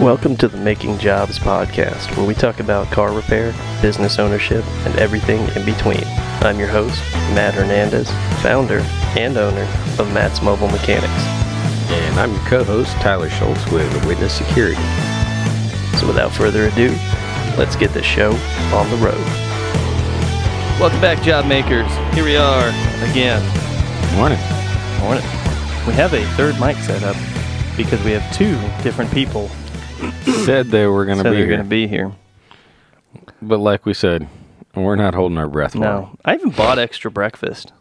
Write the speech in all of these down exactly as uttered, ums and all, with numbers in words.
Welcome to the Making Jobs podcast, where we talk about car repair, business ownership, and everything in between. I'm your host, Matt Hernandez, founder and owner of Matt's Mobile Mechanics. And I'm your co-host, Tyler Schultz with Witness Security. So without further ado, let's get this show on the road. Welcome back, job makers. Here we are again. Morning. Morning. We have a third mic set up because we have two different people. Said they were going to be here. going to be here. But like we said, we're not holding our breath. No. I even bought extra breakfast.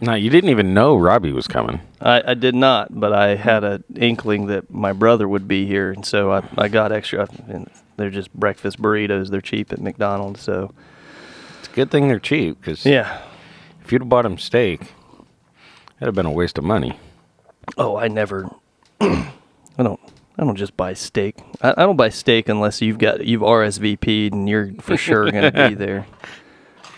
No, you didn't even know Robbie was coming. I, I did not, but I had an inkling that my brother would be here, and so I, I got extra. And they're just breakfast burritos. They're cheap at McDonald's, so... It's a good thing they're cheap, because yeah. If you'd have bought them steak, it would have been a waste of money. Oh, I never... I don't... I don't just buy steak. I, I don't buy steak unless you've got you've R S V P'd and you're for sure going to be there.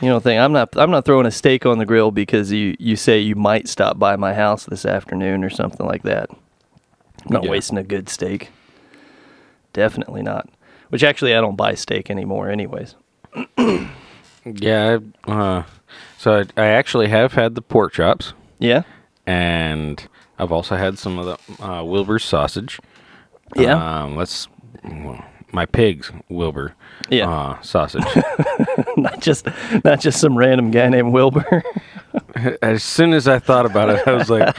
You know, thing I'm not I'm not throwing a steak on the grill because you, you say you might stop by my house this afternoon or something like that. I'm not yeah. wasting a good steak. Definitely not. Which actually, I don't buy steak anymore, anyways. yeah. I, uh, so I, I actually have had the pork chops. Yeah. And I've also had some of the uh, Wilbur's sausage. Yeah. Um, let's, my pig's Wilbur. Yeah. Uh, sausage. not just, not just some random guy named Wilbur. As soon as I thought about it, I was like,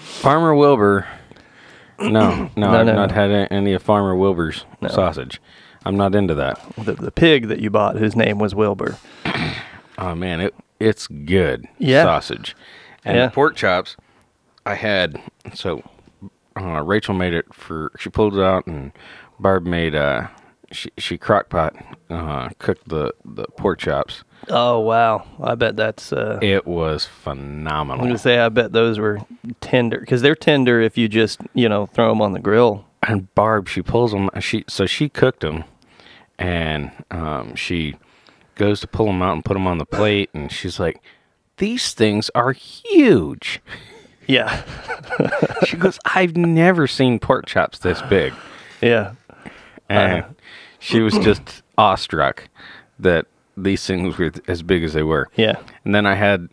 Farmer Wilbur. No, no, no I've no, not no. had any of Farmer Wilbur's no. sausage. I'm not into that. The, the pig that you bought, whose name was Wilbur. Oh man, it it's good yeah. sausage. And yeah. pork chops, I had so. Uh, Rachel made it for, she pulled it out, and Barb made, uh, she, she crockpot uh, cooked the, the pork chops. Oh, wow. I bet that's... Uh, it was phenomenal. I was going to say, I bet those were tender, because they're tender if you just, you know, throw them on the grill. And Barb, she pulls them, she so she cooked them, and um, she goes to pull them out and put them on the plate, and she's like, these things are huge. Yeah. She goes, I've never seen pork chops this big. Yeah. And uh, she was just awestruck that these things were as big as they were. Yeah. And then I had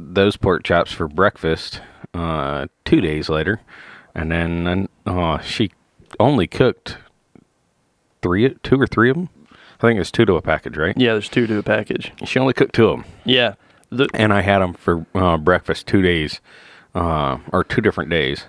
those pork chops for breakfast uh, two days later. And then uh, she only cooked three, two or three of them. I think it was two to a package, right? Yeah, there's two to a package. She only cooked two of them. Yeah. The- and I had them for uh, breakfast two days Uh, or two different days,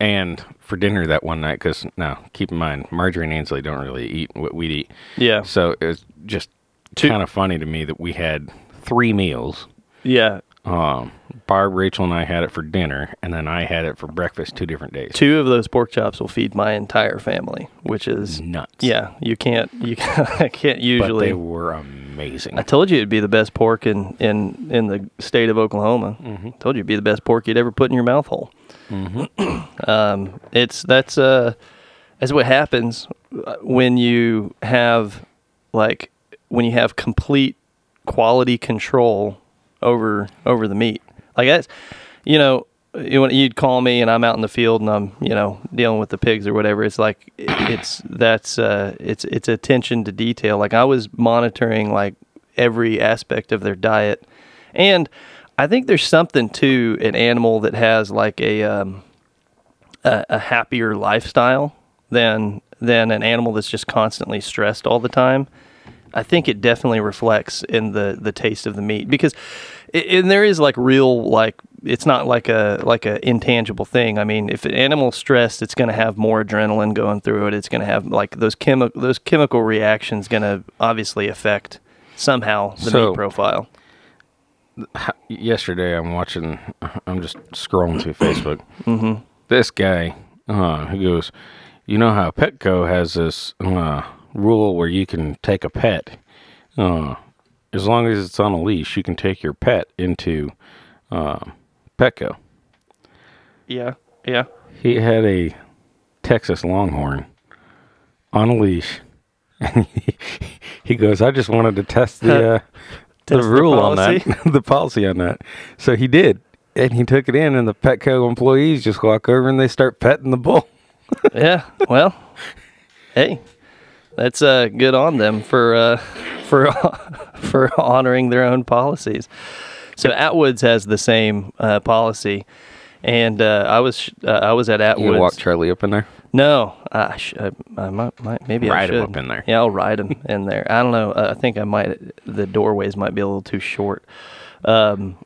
and for dinner that one night, because now keep in mind Marjorie and Ainsley don't really eat what we eat. Yeah. So it was just kind of funny to me that we had three meals. Yeah. Um, Barb, Rachel, and I had it for dinner, and then I had it for breakfast two different days. Two of those pork chops will feed my entire family, which is nuts. Yeah, you can't. You can't, I can't usually. But they were amazing. I told you it'd be the best pork in in, in the state of Oklahoma. Mm-hmm. I told you it'd be the best pork you'd ever put in your mouth hole. Mm-hmm. um, it's that's uh, that's what happens when you have like when you have complete quality control over over the meat. Like that's, you know, you'd call me and I'm out in the field and I'm, you know, dealing with the pigs or whatever. It's like, it's, that's, uh, it's, it's attention to detail. Like I was monitoring like every aspect of their diet. And I think there's something to an animal that has like a, um, a, a happier lifestyle than, than an animal that's just constantly stressed all the time. I think it definitely reflects in the, the taste of the meat because, it, and there is like real, like, it's not like a, like a intangible thing. I mean, if an animal's stressed, it's going to have more adrenaline going through it. It's going to have like those chemi- those chemical reactions going to obviously affect somehow the so, meat profile. Yesterday I'm watching, I'm just scrolling through Facebook. Mm-hmm. This guy, uh, he goes, you know how Petco has this, uh, rule where you can take a pet uh, as long as it's on a leash you can take your pet into uh, Petco. Yeah, yeah. He had a Texas Longhorn on a leash and he, he goes, I just wanted to test the uh, test the rule the on that the policy on that. So he did, and he took it in, and the Petco employees just walk over and they start petting the bull. Yeah, well, hey, that's uh, good on them for uh, for for honoring their own policies. So Atwoods has the same uh, policy, and uh, I was uh, I was at Atwoods. You walk Charlie up in there? No, I, sh- I, I might, might maybe ride I should. Ride him up in there. Yeah, I'll ride him in there. I don't know. Uh, I think I might. The doorways might be a little too short, um,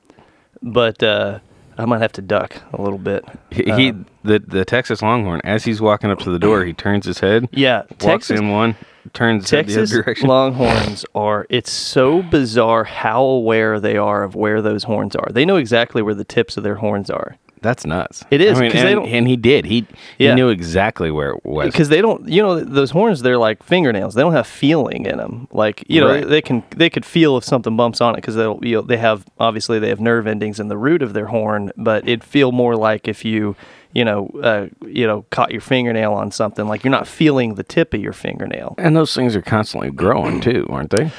but uh, I might have to duck a little bit. He, um, he the the Texas Longhorn, as he's walking up to the door, he turns his head. Yeah, walks Texas, in one, turns Texas head the other direction. Longhorns are. It's so bizarre how aware they are of where those horns are. They know exactly where the tips of their horns are. That's nuts. It is. I mean, and, they don't, and he did. He, yeah. he knew exactly where it was. Because they don't, you know, those horns, they're like fingernails. They don't have feeling in them. Like, you know, right. they can they could feel if something bumps on it because they'll, you know, they have, obviously they have nerve endings in the root of their horn, but it'd feel more like if you, you know, uh, you know, caught your fingernail on something, like you're not feeling the tip of your fingernail. And those things are constantly growing too, aren't they?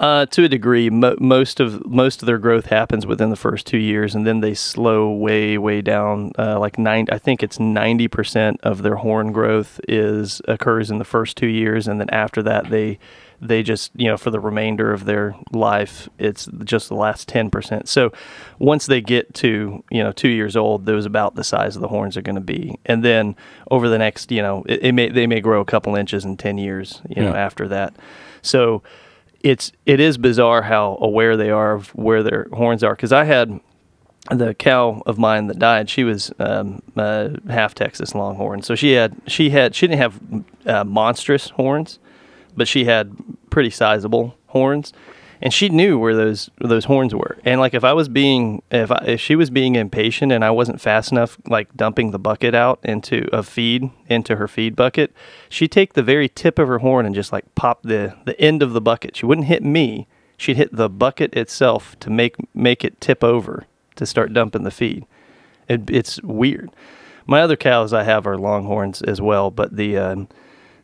Uh, to a degree, mo- most of most of their growth happens within the first two years, and then they slow way, way down. Uh, like nine, I think it's ninety percent of their horn growth is occurs in the first two years, and then after that, they they just you know for the remainder of their life, it's just the last ten percent. So once they get to you know two years old, those about the size of the horns are going to be, and then over the next you know it, it may they may grow a couple inches in ten years, you know yeah. after that. So. It's it is bizarre how aware they are of where their horns are. Because I had the cow of mine that died. She was um, uh, half Texas Longhorn, so she had she had she didn't have uh, monstrous horns, but she had pretty sizable horns, and she knew where those those horns were. And like if I was being if I, if she was being impatient and I wasn't fast enough, like dumping the bucket out into a feed into her feed bucket, she'd take the very tip of her horn and just like pop the, the end of the bucket. She wouldn't hit me. She'd hit the bucket itself to make make it tip over to start dumping the feed. It, it's weird. My other cows I have are Longhorns as well, but the um,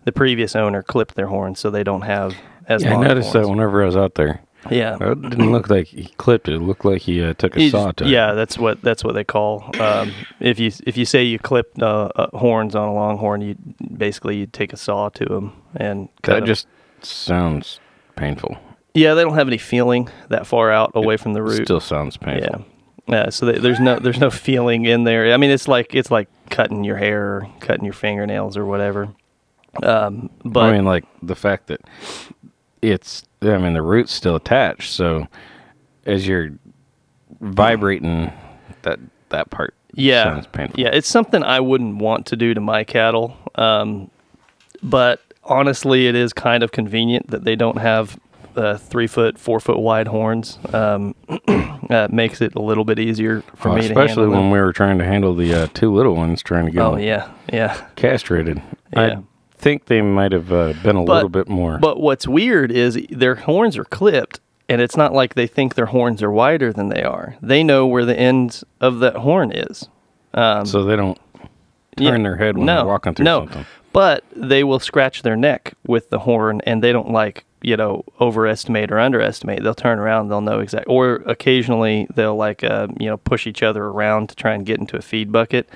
the previous owner clipped their horns so they don't have as yeah, long I noticed horns. That whenever I was out there. Yeah, it didn't look like he clipped it. It looked like he uh, took a he, saw to it. Yeah, that's what that's what they call. Um, if you if you say you clipped uh, uh, horns on a longhorn, you basically you take a saw to them and cut that them. Just sounds painful. Yeah, they don't have any feeling that far out away it from the root. Still sounds painful. Yeah, yeah. So they, there's no there's no feeling in there. I mean, it's like it's like cutting your hair, or cutting your fingernails, or whatever. Um, but I mean, like the fact that it's. I mean, the root's still attached, so as you're vibrating, that that part yeah. sounds painful. Yeah, it's something I wouldn't want to do to my cattle, um, but honestly, it is kind of convenient that they don't have uh, three-foot, four-foot-wide horns. Um, uh, makes it a little bit easier for oh, me to handle. Especially when them. We were trying to handle the uh, two little ones, trying to get oh, them yeah, yeah. castrated. Yeah. I, I think they might have uh, been a but, little bit more. But what's weird is their horns are clipped, and it's not like they think their horns are wider than they are. They know where the end of that horn is. Um, so they don't turn yeah, their head when no, they're walking through no. something. But they will scratch their neck with the horn, and they don't like, you know, overestimate or underestimate. They'll turn around, they'll know exactly. Or occasionally they'll like, uh, you know, push each other around to try and get into a feed bucket.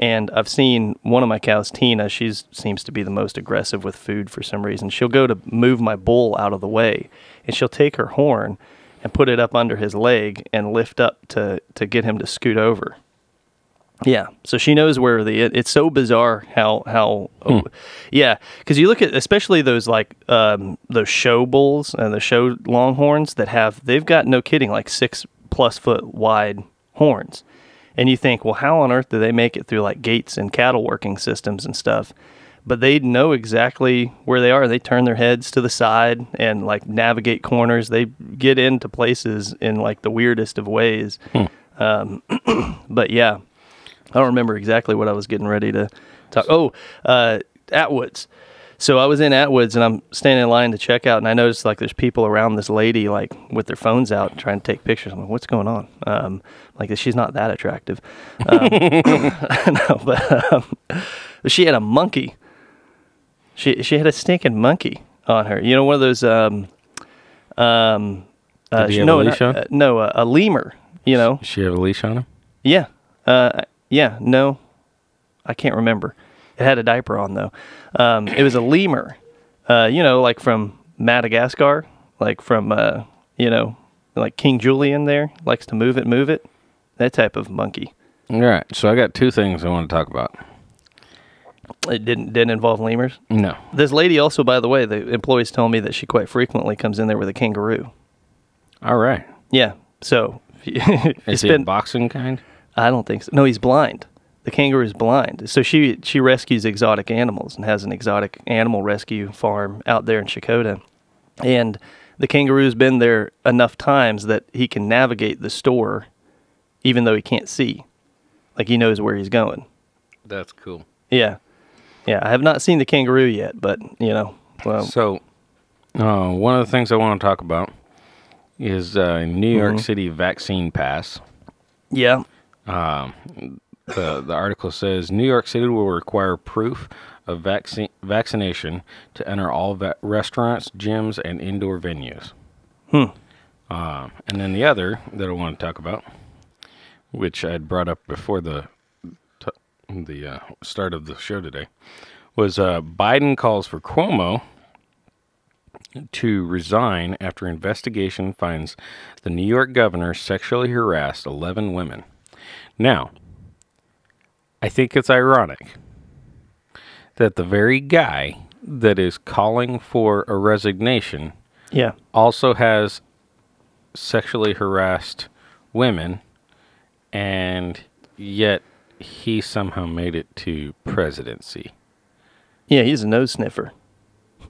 And I've seen one of my cows, Tina, she seems to be the most aggressive with food for some reason. She'll go to move my bull out of the way, and she'll take her horn and put it up under his leg and lift up to, to get him to scoot over. Yeah, so she knows where the... It, it's so bizarre how... how hmm. oh, yeah, because you look at especially those like um, those show bulls and the show longhorns that have... They've got, no kidding, like six-plus-foot-wide horns. And you think, well, how on earth do they make it through like gates and cattle working systems and stuff? But they know exactly where they are. They turn their heads to the side and like navigate corners. They get into places in like the weirdest of ways. Hmm. Um, but yeah, I don't remember exactly what I was getting ready to talk. Oh, uh, Atwoods. So I was in Atwoods and I'm standing in line to check out, and I noticed like there's people around this lady like with their phones out trying to take pictures. I'm like, what's going on? Um, like she's not that attractive. Um, no, but um, she had a monkey. She she had a stinking monkey on her. You know, one of those. Um, um, uh, Did she, have no, a leash on? Uh, no, uh, a lemur. You know. Does she have a leash on him? Yeah. Uh, yeah. No, I can't remember. It had a diaper on, though. Um, it was a lemur, uh, you know, like from Madagascar, like from, uh, you know, like King Julian there, likes to move it, move it. That type of monkey. All right. So I got two things I want to talk about. It didn't didn't involve lemurs? No. This lady also, by the way, the employees tell me that she quite frequently comes in there with a kangaroo. All right. Yeah. So. Is he a boxing kind? I don't think so. No, he's blind. The kangaroo is blind. So she she rescues exotic animals and has an exotic animal rescue farm out there in Shakota. And the kangaroo's been there enough times that he can navigate the store even though he can't see. Like, he knows where he's going. That's cool. Yeah. Yeah, I have not seen the kangaroo yet, but, you know. Well. So, uh, one of the things I want to talk about is uh, New York mm-hmm. City vaccine pass. Yeah. Um, the, the article says, New York City will require proof of vaccine vaccination to enter all va- restaurants, gyms, and indoor venues. Hmm. Uh, and then the other that I want to talk about, which I had brought up before the t- the uh, start of the show today, was uh, Biden calls for Cuomo to resign after investigation finds the New York governor sexually harassed eleven women. Now, I think it's ironic that the very guy that is calling for a resignation yeah. also has sexually harassed women, and yet he somehow made it to presidency. Yeah, he's a nose sniffer.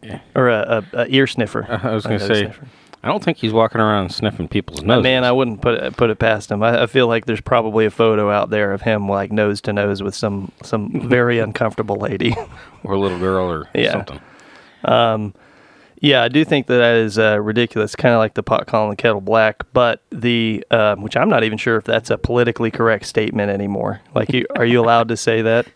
Yeah. Or a, a, a ear sniffer. I was going to say, sniffer. I don't think he's walking around sniffing people's noses. Man, I wouldn't put it, put it past him. I, I feel like there's probably a photo out there of him like nose to nose with some, some very uncomfortable lady. Or a little girl or yeah. something. Um, yeah, I do think that that is uh, ridiculous. Kind of like the pot calling the kettle black, but the, um, which I'm not even sure if that's a politically correct statement anymore. Like, you, are you allowed to say that?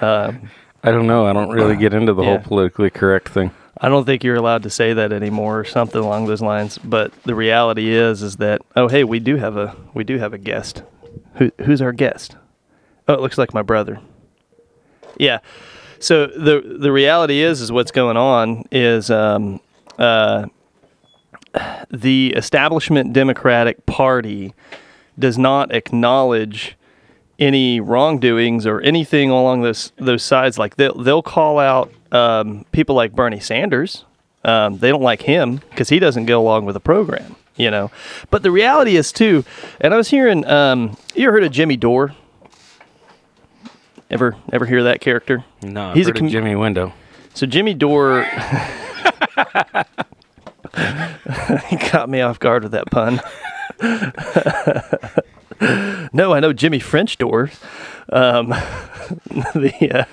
Um, I don't know. I don't really get into the yeah. whole politically correct thing. I don't think you're allowed to say that anymore, or something along those lines. But the reality is, is that oh hey, we do have a we do have a guest. Who who's our guest? Oh, it looks like my brother. Yeah. So the the reality is, is what's going on is um, uh, the establishment Democratic Party does not acknowledge any wrongdoings or anything along those those sides. Like they'll they'll call out um, people like Bernie Sanders. Um, they don't like him because he doesn't go along with the program, you know. But the reality is too. And I was hearing. Um, you ever heard of Jimmy Dore? Ever ever hear that character? No, I've he's heard a com- of Jimmy Window. So Jimmy Dore he caught me off guard with that pun. No, I know Jimmy French Doors. Um, the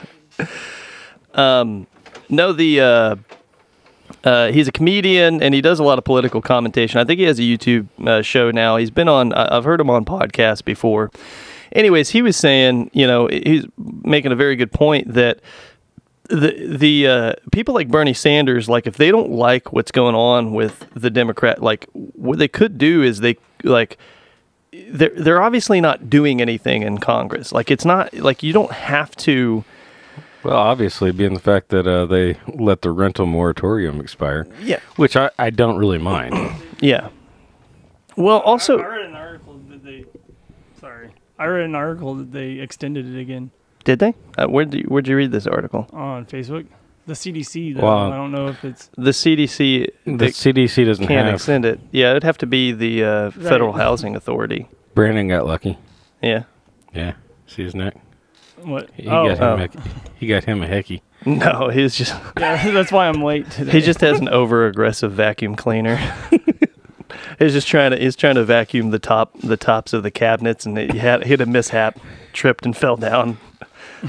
uh, um, no, the uh, uh, he's a comedian and he does a lot of political commentation. I think he has a YouTube uh, show now. He's been on. I've heard him on podcasts before. Anyways, he was saying, you know, he's making a very good point that the the uh, people like Bernie Sanders, like if they don't like what's going on with the Democrat, like what they could do is they like. They're, they're obviously not doing anything in Congress. Like, it's not... Like, you don't have to... Well, obviously, being the fact that uh, they let the rental moratorium expire. Yeah. Which I, I don't really mind. Yeah. Well, also... I, I read an article that they... Sorry. I read an article that they extended it again. Did they? Uh, where'd, you, where'd you read this article? On Facebook. The C D C, though. Well, I don't know if it's... The C D C... The C D C doesn't can't have... Can't extend it. Yeah, it'd have to be the uh, Federal right. Housing Authority. Brandon got lucky. Yeah. Yeah. See his neck? What? He, oh. got, him oh. a, he got him a hecky. No, he was just... Yeah, that's why I'm late today. He just has an over-aggressive vacuum cleaner. He's just trying to... He's trying to vacuum the top, the tops of the cabinets, and he had, he had a mishap, tripped and fell down.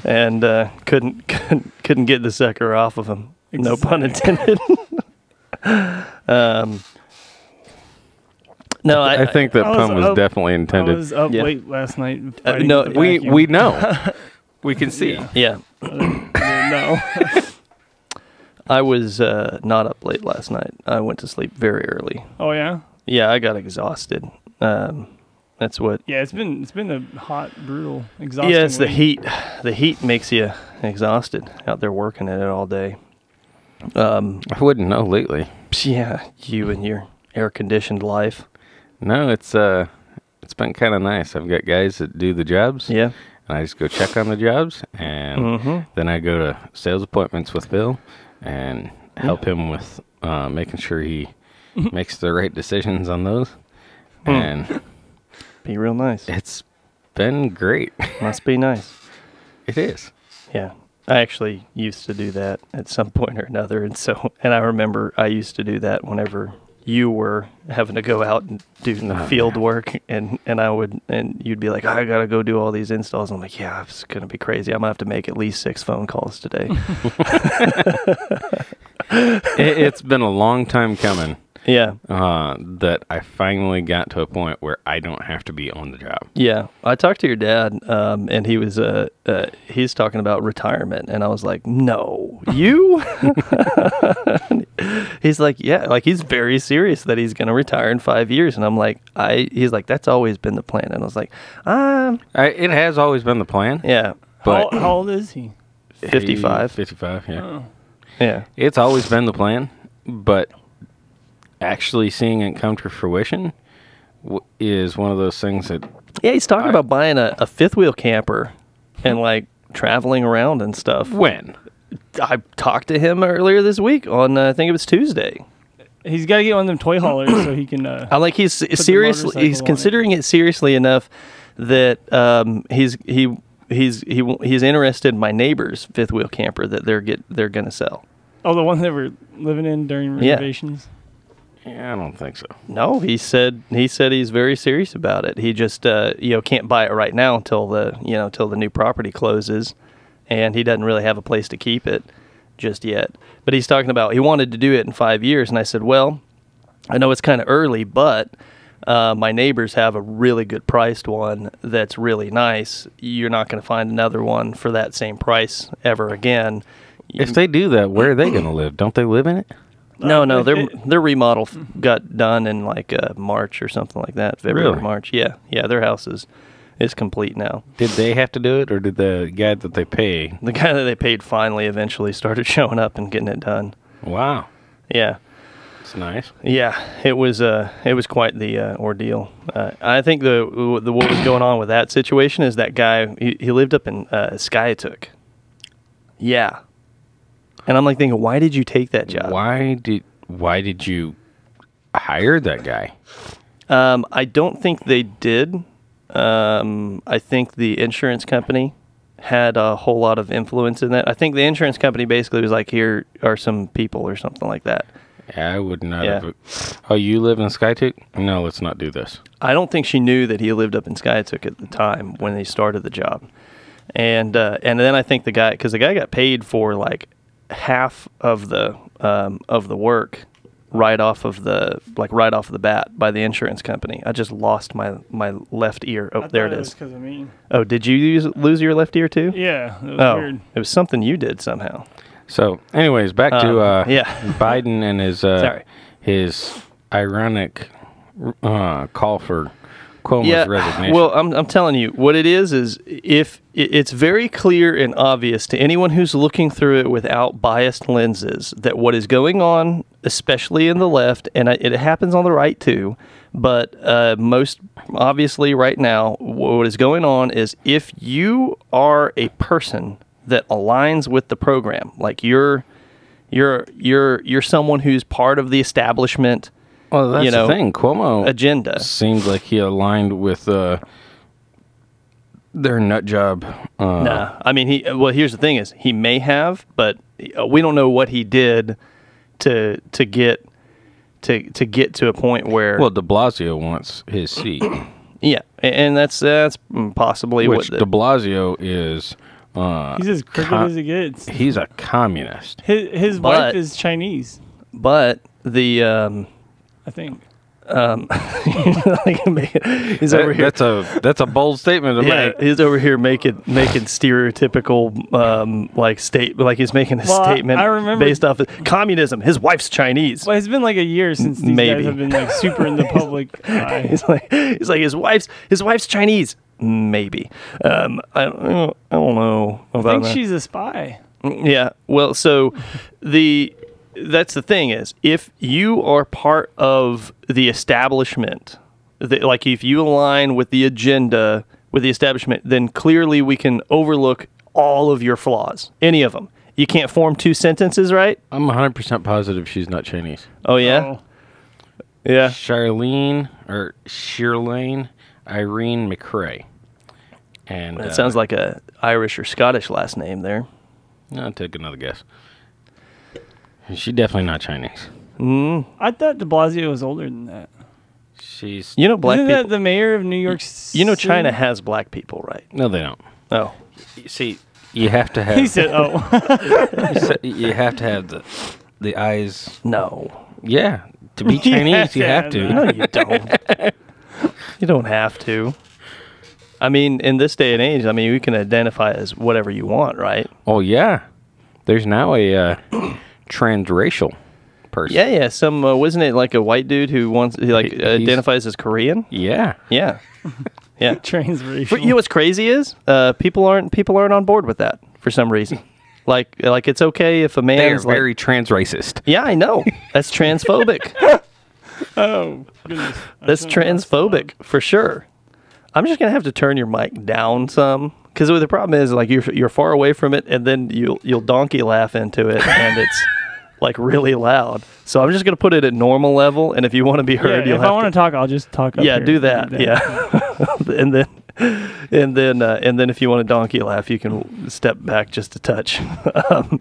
And uh, couldn't, couldn't couldn't get the sucker off of him. Exactly. No pun intended. um, no, I, I think that I pun was, was up, definitely intended. I was up yeah. late last night. Uh, no, we vacuum. we know. We can see. Yeah. yeah. Uh, no. I was uh, not up late last night. I went to sleep very early. Oh yeah. Yeah, I got exhausted. Um, That's what. Yeah, it's been it's been a hot, brutal, exhausting. Yeah, it's week. the heat. The heat makes you exhausted out there working at it all day. Um, I wouldn't know lately. Yeah, you and your air conditioned life. No, it's uh, it's been kind of nice. I've got guys that do the jobs. Yeah. And I just go check on the jobs, and mm-hmm. then I go to sales appointments with Bill and help yeah. him with uh, making sure he makes the right decisions on those. Mm. And be real nice. It's been great. Must be nice. It is. Yeah. I actually used to do that at some point or another. And so, and I remember I used to do that whenever you were having to go out and do oh, field man. work, and, and I would, and you'd be like, I gotta go do all these installs. And I'm like, yeah, it's gonna be crazy. I'm gonna have to make at least six phone calls today. it, it's been a long time coming. Yeah. Uh, that I finally got to a point where I don't have to be on the job. Yeah. I talked to your dad, um, and he was, uh, uh, he's talking about retirement. And I was like, no, you? He's like, yeah, like he's very serious that he's going to retire in five years. And I'm like, I, he's like, that's always been the plan. And I was like, um, I, it has always been the plan. Yeah. But how, how old is he? fifty-five fifty-five yeah. Oh. Yeah. It's always been the plan, but actually seeing it come to fruition w- is one of those things that... Yeah, he's talking I, about buying a, a fifth-wheel camper and, like, traveling around and stuff. When? I talked to him earlier this week on, uh, I think it was Tuesday. He's got to get one of them toy haulers so he can... Uh, I like he's seriously... He's considering it. it seriously enough that um, he's he he's he he's interested in my neighbor's fifth-wheel camper that they're get they're going to sell. Oh, the one they were living in during renovations? Yeah. Yeah, I don't think so. No, he said he said he's very serious about it. He just uh, you know can't buy it right now until the you know until the new property closes, and he doesn't really have a place to keep it just yet. But he's talking about he wanted to do it in five years, and I said, well, I know it's kind of early, but uh, my neighbors have a really good priced one that's really nice. You're not going to find another one for that same price ever again. If they do that, where are they going to live? Don't they live in it? No, no, their their remodel got done in like uh, March or something like that. February, really? March. Yeah, yeah, their house is, is complete now. Did they have to do it, or did the guy that they pay? The guy that they paid finally eventually started showing up and getting it done. Wow. Yeah. It's nice. Yeah, it was uh, it was quite the uh, ordeal. Uh, I think the the what was going on with that situation is that guy he, he lived up in uh, Skiatook. Yeah. And I'm like thinking, why did you take that job? Why did why did you hire that guy? Um, I don't think they did. Um, I think the insurance company had a whole lot of influence in that. I think the insurance company basically was like, here are some people or something like that. Yeah, I would not yeah. have. Oh, you live in Skiatook? No, let's not do this. I don't think she knew that he lived up in Skiatook at the time when they started the job. And, uh, and then I think the guy, because the guy got paid for like, half of the um, of the work right off of the like right off the bat by the insurance company. I just lost my, my left ear. Oh, I there it, it is. Was of me. Oh, did you use, lose your left ear too? Yeah, it was oh, weird. It was something you did somehow. So, anyways, back um, to uh, yeah. Biden and his uh, Sorry. his ironic uh, call for Cuomo's yeah, resignation. Well, I'm I'm telling you, what it is is if it's very clear and obvious to anyone who's looking through it without biased lenses that what is going on, especially in the left, and it happens on the right too, but uh, most obviously right now, what is going on is if you are a person that aligns with the program, like you're you're you're you're someone who's part of the establishment. Well, that's you know, the thing. Cuomo agenda seemed like he aligned with uh, their nut job. Uh, nah, I mean, he. Well, here's the thing: is he may have, but we don't know what he did to to get to to get to a point where. Well, De Blasio wants his seat. Yeah, and that's that's possibly Which what the, De Blasio is. Uh, he's as crooked com- as it gets. He's a communist. His his but, wife is Chinese, but the. Um, I think Um, he's that, over here. That's a that's a bold statement to yeah, make. He's over here making making stereotypical um, like state like he's making a well, statement I remember, based off of communism. His wife's Chinese. Well, it's been like a year since these Maybe. guys have been like super in the public eye. He's like he's like his wife's his wife's Chinese. Maybe. Um, I don't I don't know about that. I think that. She's a spy. Yeah. Well, so the. That's the thing is, if you are part of the establishment, the, like if you align with the agenda, with the establishment, then clearly we can overlook all of your flaws, any of them. You can't form two sentences, right? I'm one hundred percent positive she's not Chinese. Oh, yeah? Oh. Yeah. Charlene, or Shirlane Irene McCrae. And That uh, sounds like a Irish or Scottish last name there. I'll take another guess. She's definitely not Chinese. Mm. I thought De Blasio was older than that. She's you know black. Isn't people, that the mayor of New York City? You know China has black people, right? No, they don't. Oh, see, you have to have. He said, "Oh, you have to have the the eyes." No. Yeah, to be Chinese, you have to. You have to. No, you don't. You don't have to. I mean, in this day and age, I mean, you can identify as whatever you want, right? Oh yeah. There's now a. Uh, transracial person. Yeah, yeah. Some uh, wasn't it like a white dude who wants he, like He's, identifies as Korean? Yeah, yeah, yeah. Transracial. But you know what's crazy is uh, people aren't people aren't on board with that for some reason. Like like it's okay if a man. They're very like, transracist. Yeah, I know. That's transphobic. Oh, goodness. That's transphobic for sure. I'm just gonna have to turn your mic down some. Because the problem is, like, you're you're far away from it, and then you'll you'll donkey laugh into it, and it's like really loud. So I'm just gonna put it at normal level, and if you want to be heard, yeah, you'll. If have I want to talk, I'll just talk. Up yeah, here do that. Do that. Yeah, and then and then uh, and then if you want to donkey laugh, you can step back just a touch. um,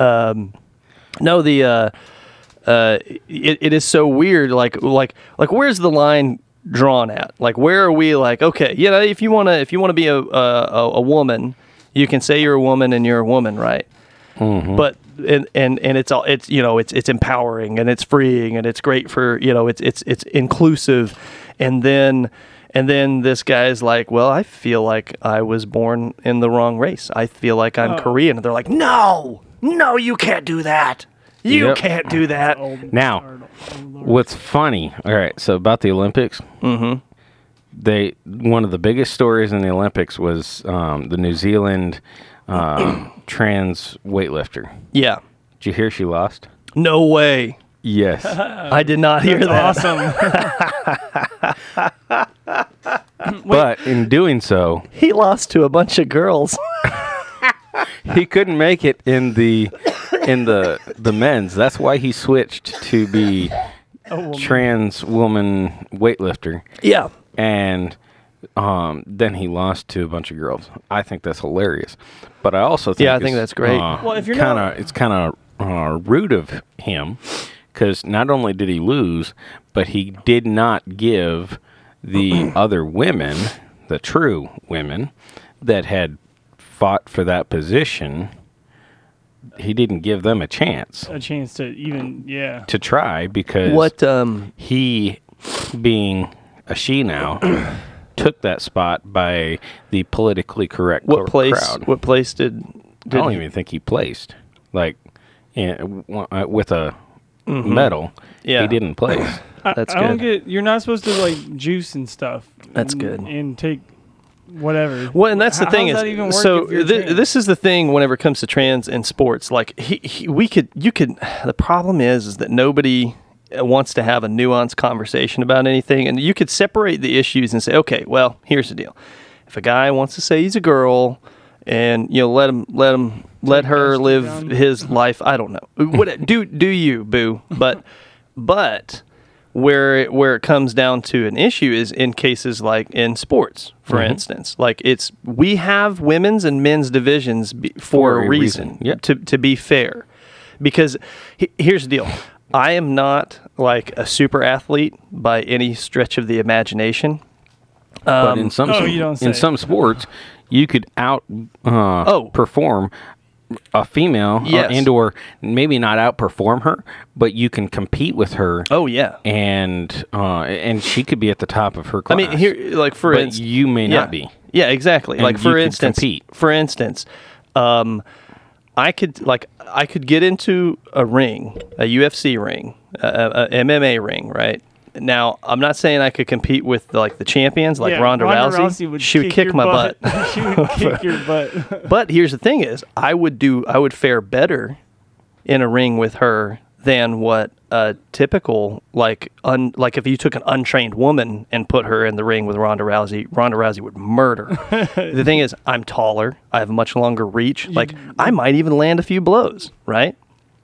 um, no, the uh, uh, it it is so weird. Like like like, where's the line? Drawn at? Like, where are we? Like, okay, you know, if you wanna, if you wanna be a a, a woman, you can say you're a woman and you're a woman, right? Mm-hmm. But and, and and it's all it's you know it's it's empowering and it's freeing and it's great for you know it's it's it's inclusive, and then and then this guy's like, well, I feel like I was born in the wrong race. I feel like I'm oh. Korean, and they're like, no, no, you can't do that. You yep. can't do that. Now, what's funny, all right, so about the Olympics, mm-hmm. they one of the biggest stories in the Olympics was um, the New Zealand um, trans weightlifter. Yeah. Did you hear she lost? No way. Yes. I did not hear That's that. Awesome. But in doing so. He lost to a bunch of girls. He couldn't make it in the in the the men's. That's why he switched to be a woman. Trans woman weightlifter. Yeah, and um, then he lost to a bunch of girls. I think that's hilarious, but I also think yeah, I think that's great. Uh, well, if you're kind of, it's kind of uh, rude of him because not only did he lose, but he did not give the other women, the true women, that had. Fought for that position, he didn't give them a chance. A chance to even, yeah. To try because what, um, he, being a she now, took that spot by the politically correct what cor- place, crowd. What place did... did I don't he? even think he placed. Like, in, uh, with a mm-hmm. medal, yeah. he didn't place. I, That's I good. Don't get, you're not supposed to, like, juice and stuff. That's and, good. And take... Whatever. Well, and that's the How thing is, so th- this is the thing whenever it comes to trans in sports, like he, he, we could, you could, the problem is, is that nobody wants to have a nuanced conversation about anything. And you could separate the issues and say, okay, well, here's the deal. If a guy wants to say he's a girl and, you know, let him, let him, let her live his life. I don't know. What, do, do you, boo. But, but. Where it, where it comes down to an issue is in cases like in sports, for mm-hmm. instance. Like it's we have women's and men's divisions be, for, for a reason, reason. Yep. to to be fair. Because he, here's the deal. I am not like a super athlete by any stretch of the imagination. Um, but in some oh, you don't say in it. some sports, you could out uh, oh. perform a female, yes. or, and or maybe not outperform her, but you can compete with her. Oh yeah, and uh, and she could be at the top of her class. I mean, here, like for instance, you may yeah. not be. Yeah, exactly. And like for instance, compete. for instance, um, I could like I could get into a ring, a U F C ring, a, a M M A ring, right? Now, I'm not saying I could compete with like the champions, like yeah, Ronda, Ronda Rousey. Rousey would she would kick, kick my butt. butt. She would kick your butt. But here's the thing: is I would do, I would fare better in a ring with her than what a typical like, un, like if you took an untrained woman and put her in the ring with Ronda Rousey, Ronda Rousey would murder. The thing is, I'm taller. I have much longer reach. Like I might even land a few blows, right?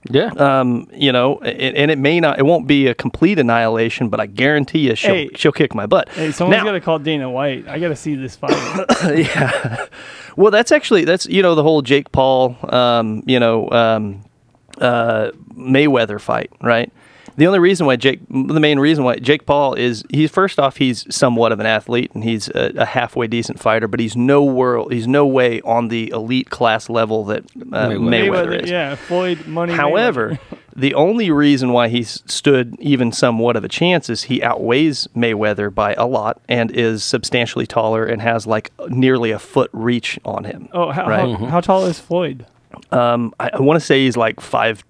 Yeah. Um, you know, it, and it may not, it won't be a complete annihilation, but I guarantee you she'll, hey, she'll kick my butt. Hey, someone's got to call Dana White. I got to see this fight. Yeah. Well, that's actually, that's, you know, the whole Jake Paul, um, you know, um, uh, Mayweather fight, right? The only reason why Jake, the main reason why Jake Paul is, he's first off, he's somewhat of an athlete and he's a, a halfway decent fighter, but he's no world, he's no way on the elite class level that uh, Mayweather, Mayweather is. Yeah, Floyd money. However, Mayweather. The only reason why he stood even somewhat of a chance is he outweighs Mayweather by a lot and is substantially taller and has like nearly a foot reach on him. Oh, how, right? how, how tall is Floyd? Um, I, I want to say he's like five.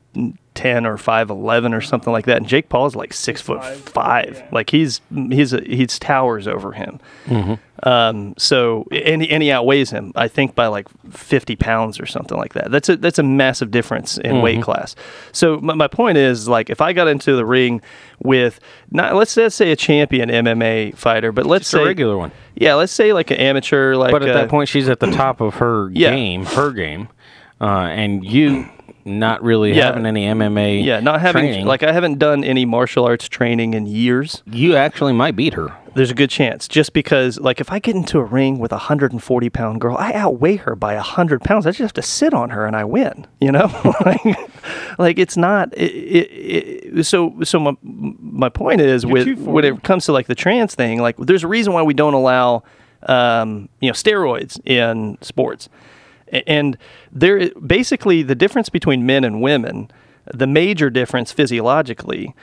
ten or five eleven or something like that, and Jake Paul is like six foot five, five. Yeah. Like he's he's a, he's towers over him. Mm-hmm. um so and, and he outweighs him I think by like fifty pounds or something like that. That's a that's a massive difference in mm-hmm. weight class. So my, my point is, like, if I got into the ring with not let's, let's say a champion M M A fighter, but let's Just say a regular one, yeah let's say like an amateur, like but at uh, that point she's at the top of her yeah. game her game uh and you Not really yeah. having any M M A. Yeah, not having training. Like I haven't done any martial arts training in years. You actually might beat her. There's a good chance, just because, like, if I get into a ring with a one hundred forty pound girl, I outweigh her by one hundred pounds. I just have to sit on her and I win. You know, like, like it's not. It, it, it, so, so my my point is You're with when it comes to like the trans thing, like, there's a reason why we don't allow, um, you know, steroids in sports. And there, basically, the difference between men and women, the major difference physiologically,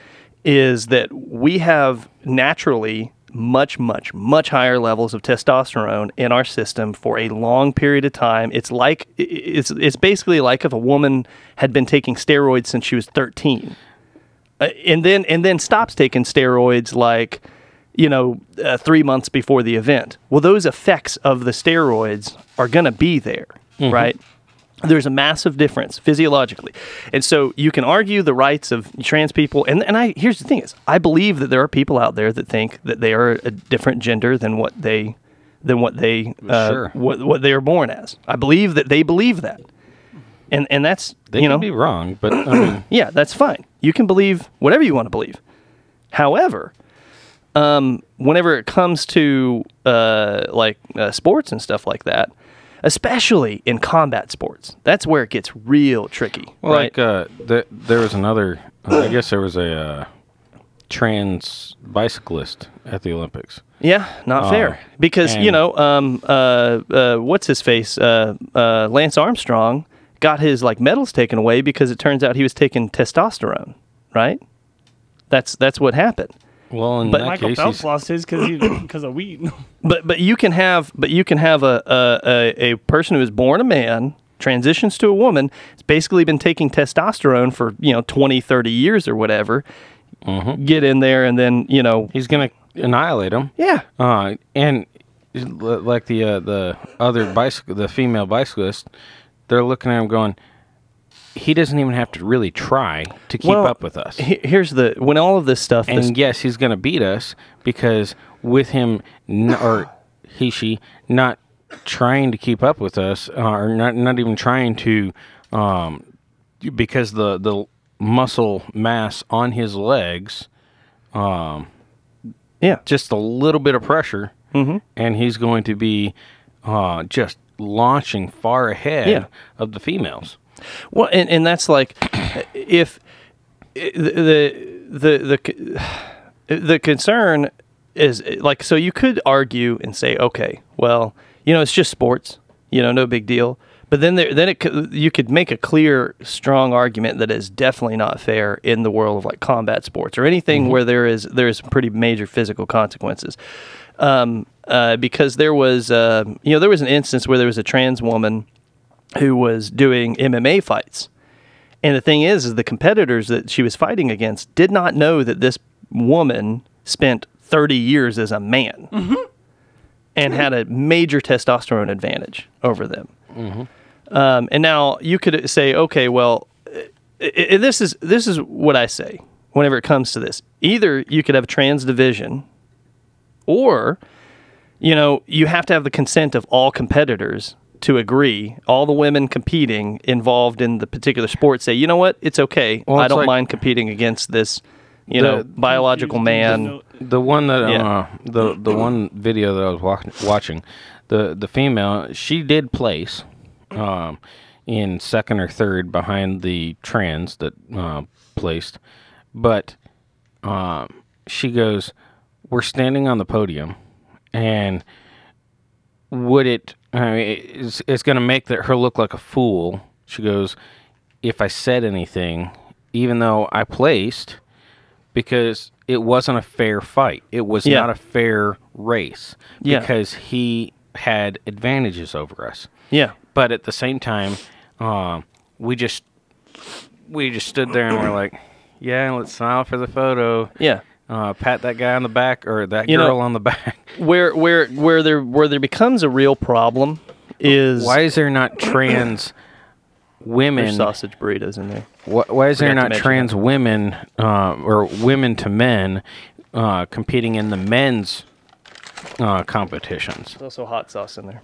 is that we have naturally much, much, much higher levels of testosterone in our system for a long period of time. It's like it's it's basically like if a woman had been taking steroids since she was thirteen, uh, and then and then stops taking steroids, like. you know, uh, three months before the event. Well, those effects of the steroids are going to be there, mm-hmm. right? There's a massive difference physiologically. And so you can argue the rights of trans people. And, and I here's the thing is, I believe that there are people out there that think that they are a different gender than what they than what they uh, sure. what, what they are born as. I believe that they believe that. And and that's, they you know. They can be wrong, but I mean. Yeah, that's fine. You can believe whatever you want to believe. However, Um, whenever it comes to uh, like uh, sports and stuff like that, especially in combat sports, that's where it gets real tricky. Well, right? Like uh, th- there was another, uh, I guess there was a uh, trans bicyclist at the Olympics. Yeah, not uh, fair because you know um, uh, uh, what's his face, uh, uh, Lance Armstrong got his like medals taken away because it turns out he was taking testosterone. Right? That's that's what happened. Well, in but that Michael case, Phelps lost his because of weed. But but you can have but you can have a a, a a person who is born a man, transitions to a woman, has basically been taking testosterone for you know twenty, thirty years or whatever, mm-hmm. get in there and then you know he's gonna annihilate him. Yeah, uh, and like the uh, the other bicycle, the female bicyclist, they're looking at him going. He doesn't even have to really try to keep well, up with us. He, here's the when all of this stuff. And this, yes, he's going to beat us because with him n- or he, she not trying to keep up with us, uh, or not not even trying to, um, because the the muscle mass on his legs, um, yeah, just a little bit of pressure, mm-hmm. and he's going to be uh, just launching far ahead yeah. of the females. Well, and, and that's like if the, the the the concern is like, so you could argue and say, okay, well, you know, it's just sports, you know, no big deal. But then there, then it you could make a clear, strong argument that is definitely not fair in the world of like combat sports or anything mm-hmm. where there is there is pretty major physical consequences. Um, uh, because there was, uh, you know, there was an instance where there was a trans woman who was doing M M A fights, and the thing is, is the competitors that she was fighting against did not know that this woman spent thirty years as a man mm-hmm. and mm-hmm. had a major testosterone advantage over them. Mm-hmm. Um, and now you could say, okay, well, it, it, this is this is what I say whenever it comes to this. Either you could have trans division, or, you know, you have to have the consent of all competitors to agree. All the women competing involved in the particular sport say, you know what, it's okay. Well, I don't like, mind competing against this, you the, know, biological man. The one that yeah. uh, the the one video that I was watch- watching. The the female, she did place um, in second or third behind the trans that uh, placed, but uh, she goes, "We're standing on the podium, and would it? I mean, it's, it's going to make that her look like a fool." She goes, "If I said anything, even though I placed, because it wasn't a fair fight. It was yeah. not a fair race because yeah. he." had advantages over us. Yeah. But at the same time, um, we just we just stood there and we're like, yeah, let's smile for the photo. Yeah. Uh, pat that guy on the back or that you girl know, on the back. Where where where there where there becomes a real problem is why is there not trans women? There's sausage burritos in there. Why, why is there not trans that. women um, or women to men uh, competing in the men's Uh, competitions. There's also hot sauce in there.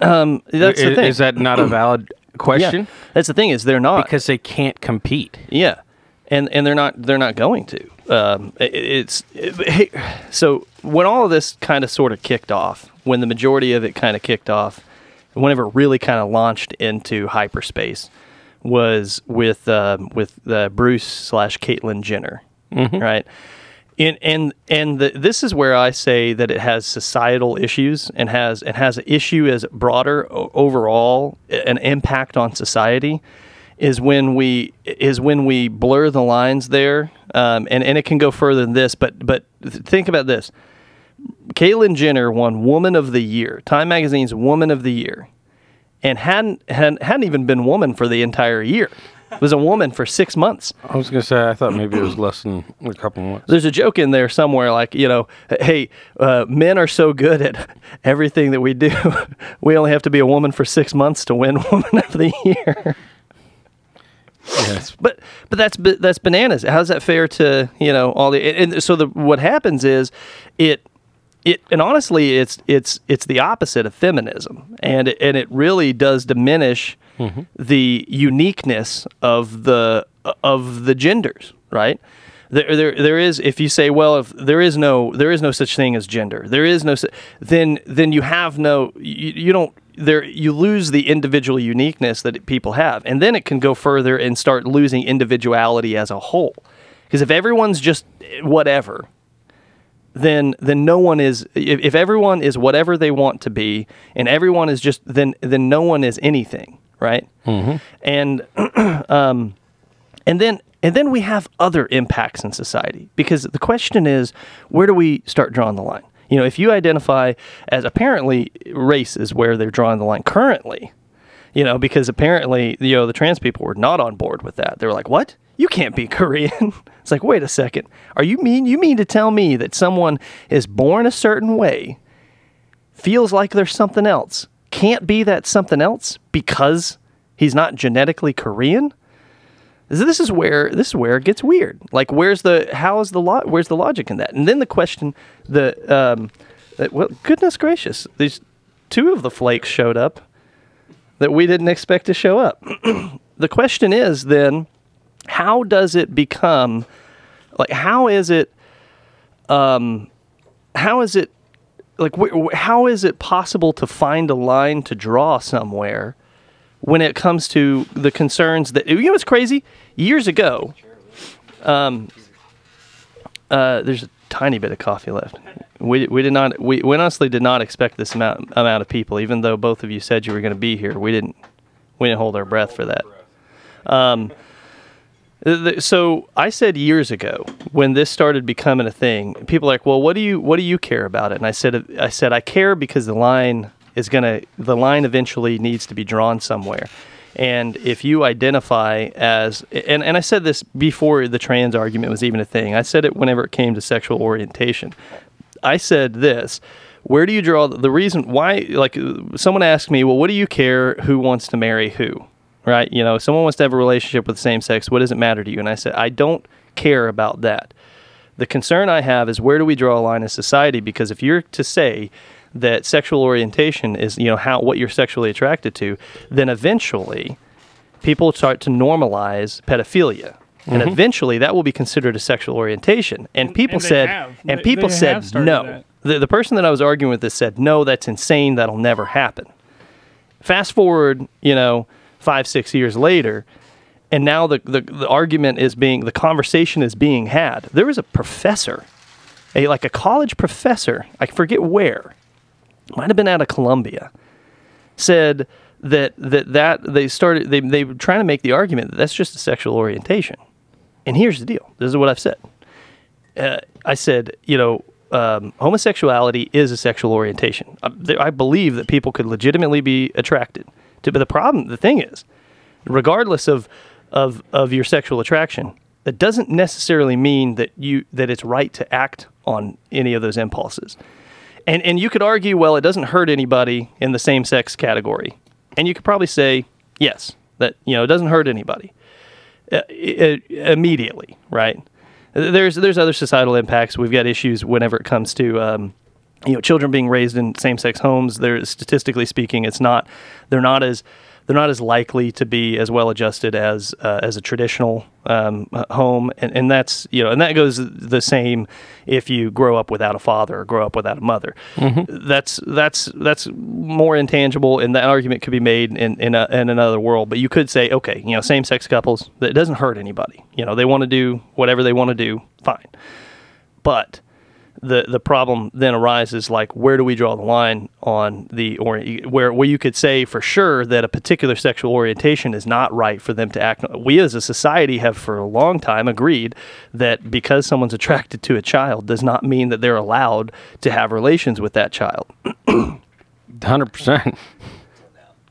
um, that's the thing. Is that not a valid question? Yeah. That's the thing is they're not because they can't compete. Yeah, and and they're not they're not going to. Um, it, it's it, so when all of this kind of sort of kicked off, when the majority of it kind of kicked off, whenever it really kind of launched into hyperspace was with uh, with uh, Bruce slash Caitlyn Jenner, mm-hmm. right? And and and the, this is where I say that it has societal issues and has and has an issue as broader overall an impact on society is when we is when we blur the lines there um, and and it can go further than this but but think about this. Caitlyn Jenner won Woman of the Year, Time Magazine's Woman of the Year, and hadn't hadn't, hadn't even been woman for the entire year. Was a woman for six months. I was going to say, I thought maybe it was less than a couple months. There's a joke in there somewhere like, you know, hey, uh, men are so good at everything that we do. We only have to be a woman for six months to win Woman of the Year. Yes. But but that's that's bananas. How's that fair to, you know, all the... And, and so the, what happens is it... It and honestly, it's it's it's the opposite of feminism, and it, and it really does diminish mm-hmm. the uniqueness of the of the genders, right? There there there is if you say, well, if there is no there is no such thing as gender, there is no then then you have no you, you don't there you lose the individual uniqueness that people have, and then it can go further and start losing individuality as a whole, because if everyone's just whatever. Then, then no one is. If, if everyone is whatever they want to be, and everyone is just, then, then no one is anything, right? Mm-hmm. And, um, and then, and then we have other impacts in society because the question is, where do we start drawing the line? You know, if you identify as apparently race is where they're drawing the line currently, you know, because apparently, you know, the trans people were not on board with that. They were like, what? You can't be Korean. It's like, wait a second. Are you mean? You mean to tell me that someone is born a certain way, feels like there's something else, can't be that something else because he's not genetically Korean? This is where this is where it gets weird. Like, where's the how is the lo- where's the logic in that? And then the question, the um, that, well, goodness gracious, these two of the flakes showed up that we didn't expect to show up. The question is then. How does it become, like, how is it, um, how is it, like, wh- how is it possible to find a line to draw somewhere when it comes to the concerns that, you know what's crazy? Years ago, um, uh, there's a tiny bit of coffee left. We we did not, we, we honestly did not expect this amount, amount of people, even though both of you said you were going to be here. We didn't, We didn't hold our breath for that. Um, so I said years ago when this started becoming a thing, people are like, well, what do you what do you care about it? And I said I said I care because the line is gonna the line eventually needs to be drawn somewhere. And if you identify as, and, and I said this before the trans argument was even a thing. I said it whenever it came to sexual orientation. I said this, where do you draw the, the reason why, like someone asked me, well, what do you care who wants to marry who, right? You know, if someone wants to have a relationship with the same sex, what does it matter to you? And I said, I don't care about that. The concern I have is where do we draw a line as society? Because if you're to say that sexual orientation is, you know, how what you're sexually attracted to, then eventually people start to normalize pedophilia. Mm-hmm. And eventually that will be considered a sexual orientation. And people and said, have. and they, people they said, no, the, the person that I was arguing with this said, no, that's insane. That'll never happen. Fast forward, you know, five, six years later. And now the, the, the argument is being, the conversation is being had. There was a professor, a, like a college professor, I forget where, might have been out of Columbia, said that that, that they started they, they were trying to make the argument that that's just a sexual orientation. And here's the deal. This is what I've said. Uh, I said, you know, um, homosexuality is a sexual orientation. I, I believe that people could legitimately be attracted to, but the problem, the thing is, regardless of of of your sexual attraction, that doesn't necessarily mean that you that it's right to act on any of those impulses. And and you could argue, well, it doesn't hurt anybody in the same-sex category. And you could probably say, yes, that, you know, it doesn't hurt anybody uh, it, immediately, right? There's there's other societal impacts. We've got issues whenever it comes to, um, you know, children being raised in same-sex homes. They're, statistically speaking, it's not they're not as they're not as likely to be as well-adjusted as uh, as a traditional um, home, and, and that's you know, and that goes the same if you grow up without a father or grow up without a mother. Mm-hmm. That's that's that's more intangible, and that argument could be made in in, a, in another world. But you could say, okay, you know, same-sex couples, it doesn't hurt anybody. You know, they want to do whatever they want to do, fine. But the the problem then arises, like, where do we draw the line on the or where where you could say for sure that a particular sexual orientation is not right for them to act on. We as a society have for a long time agreed that because someone's attracted to a child does not mean that they're allowed to have relations with that child. one hundred percent.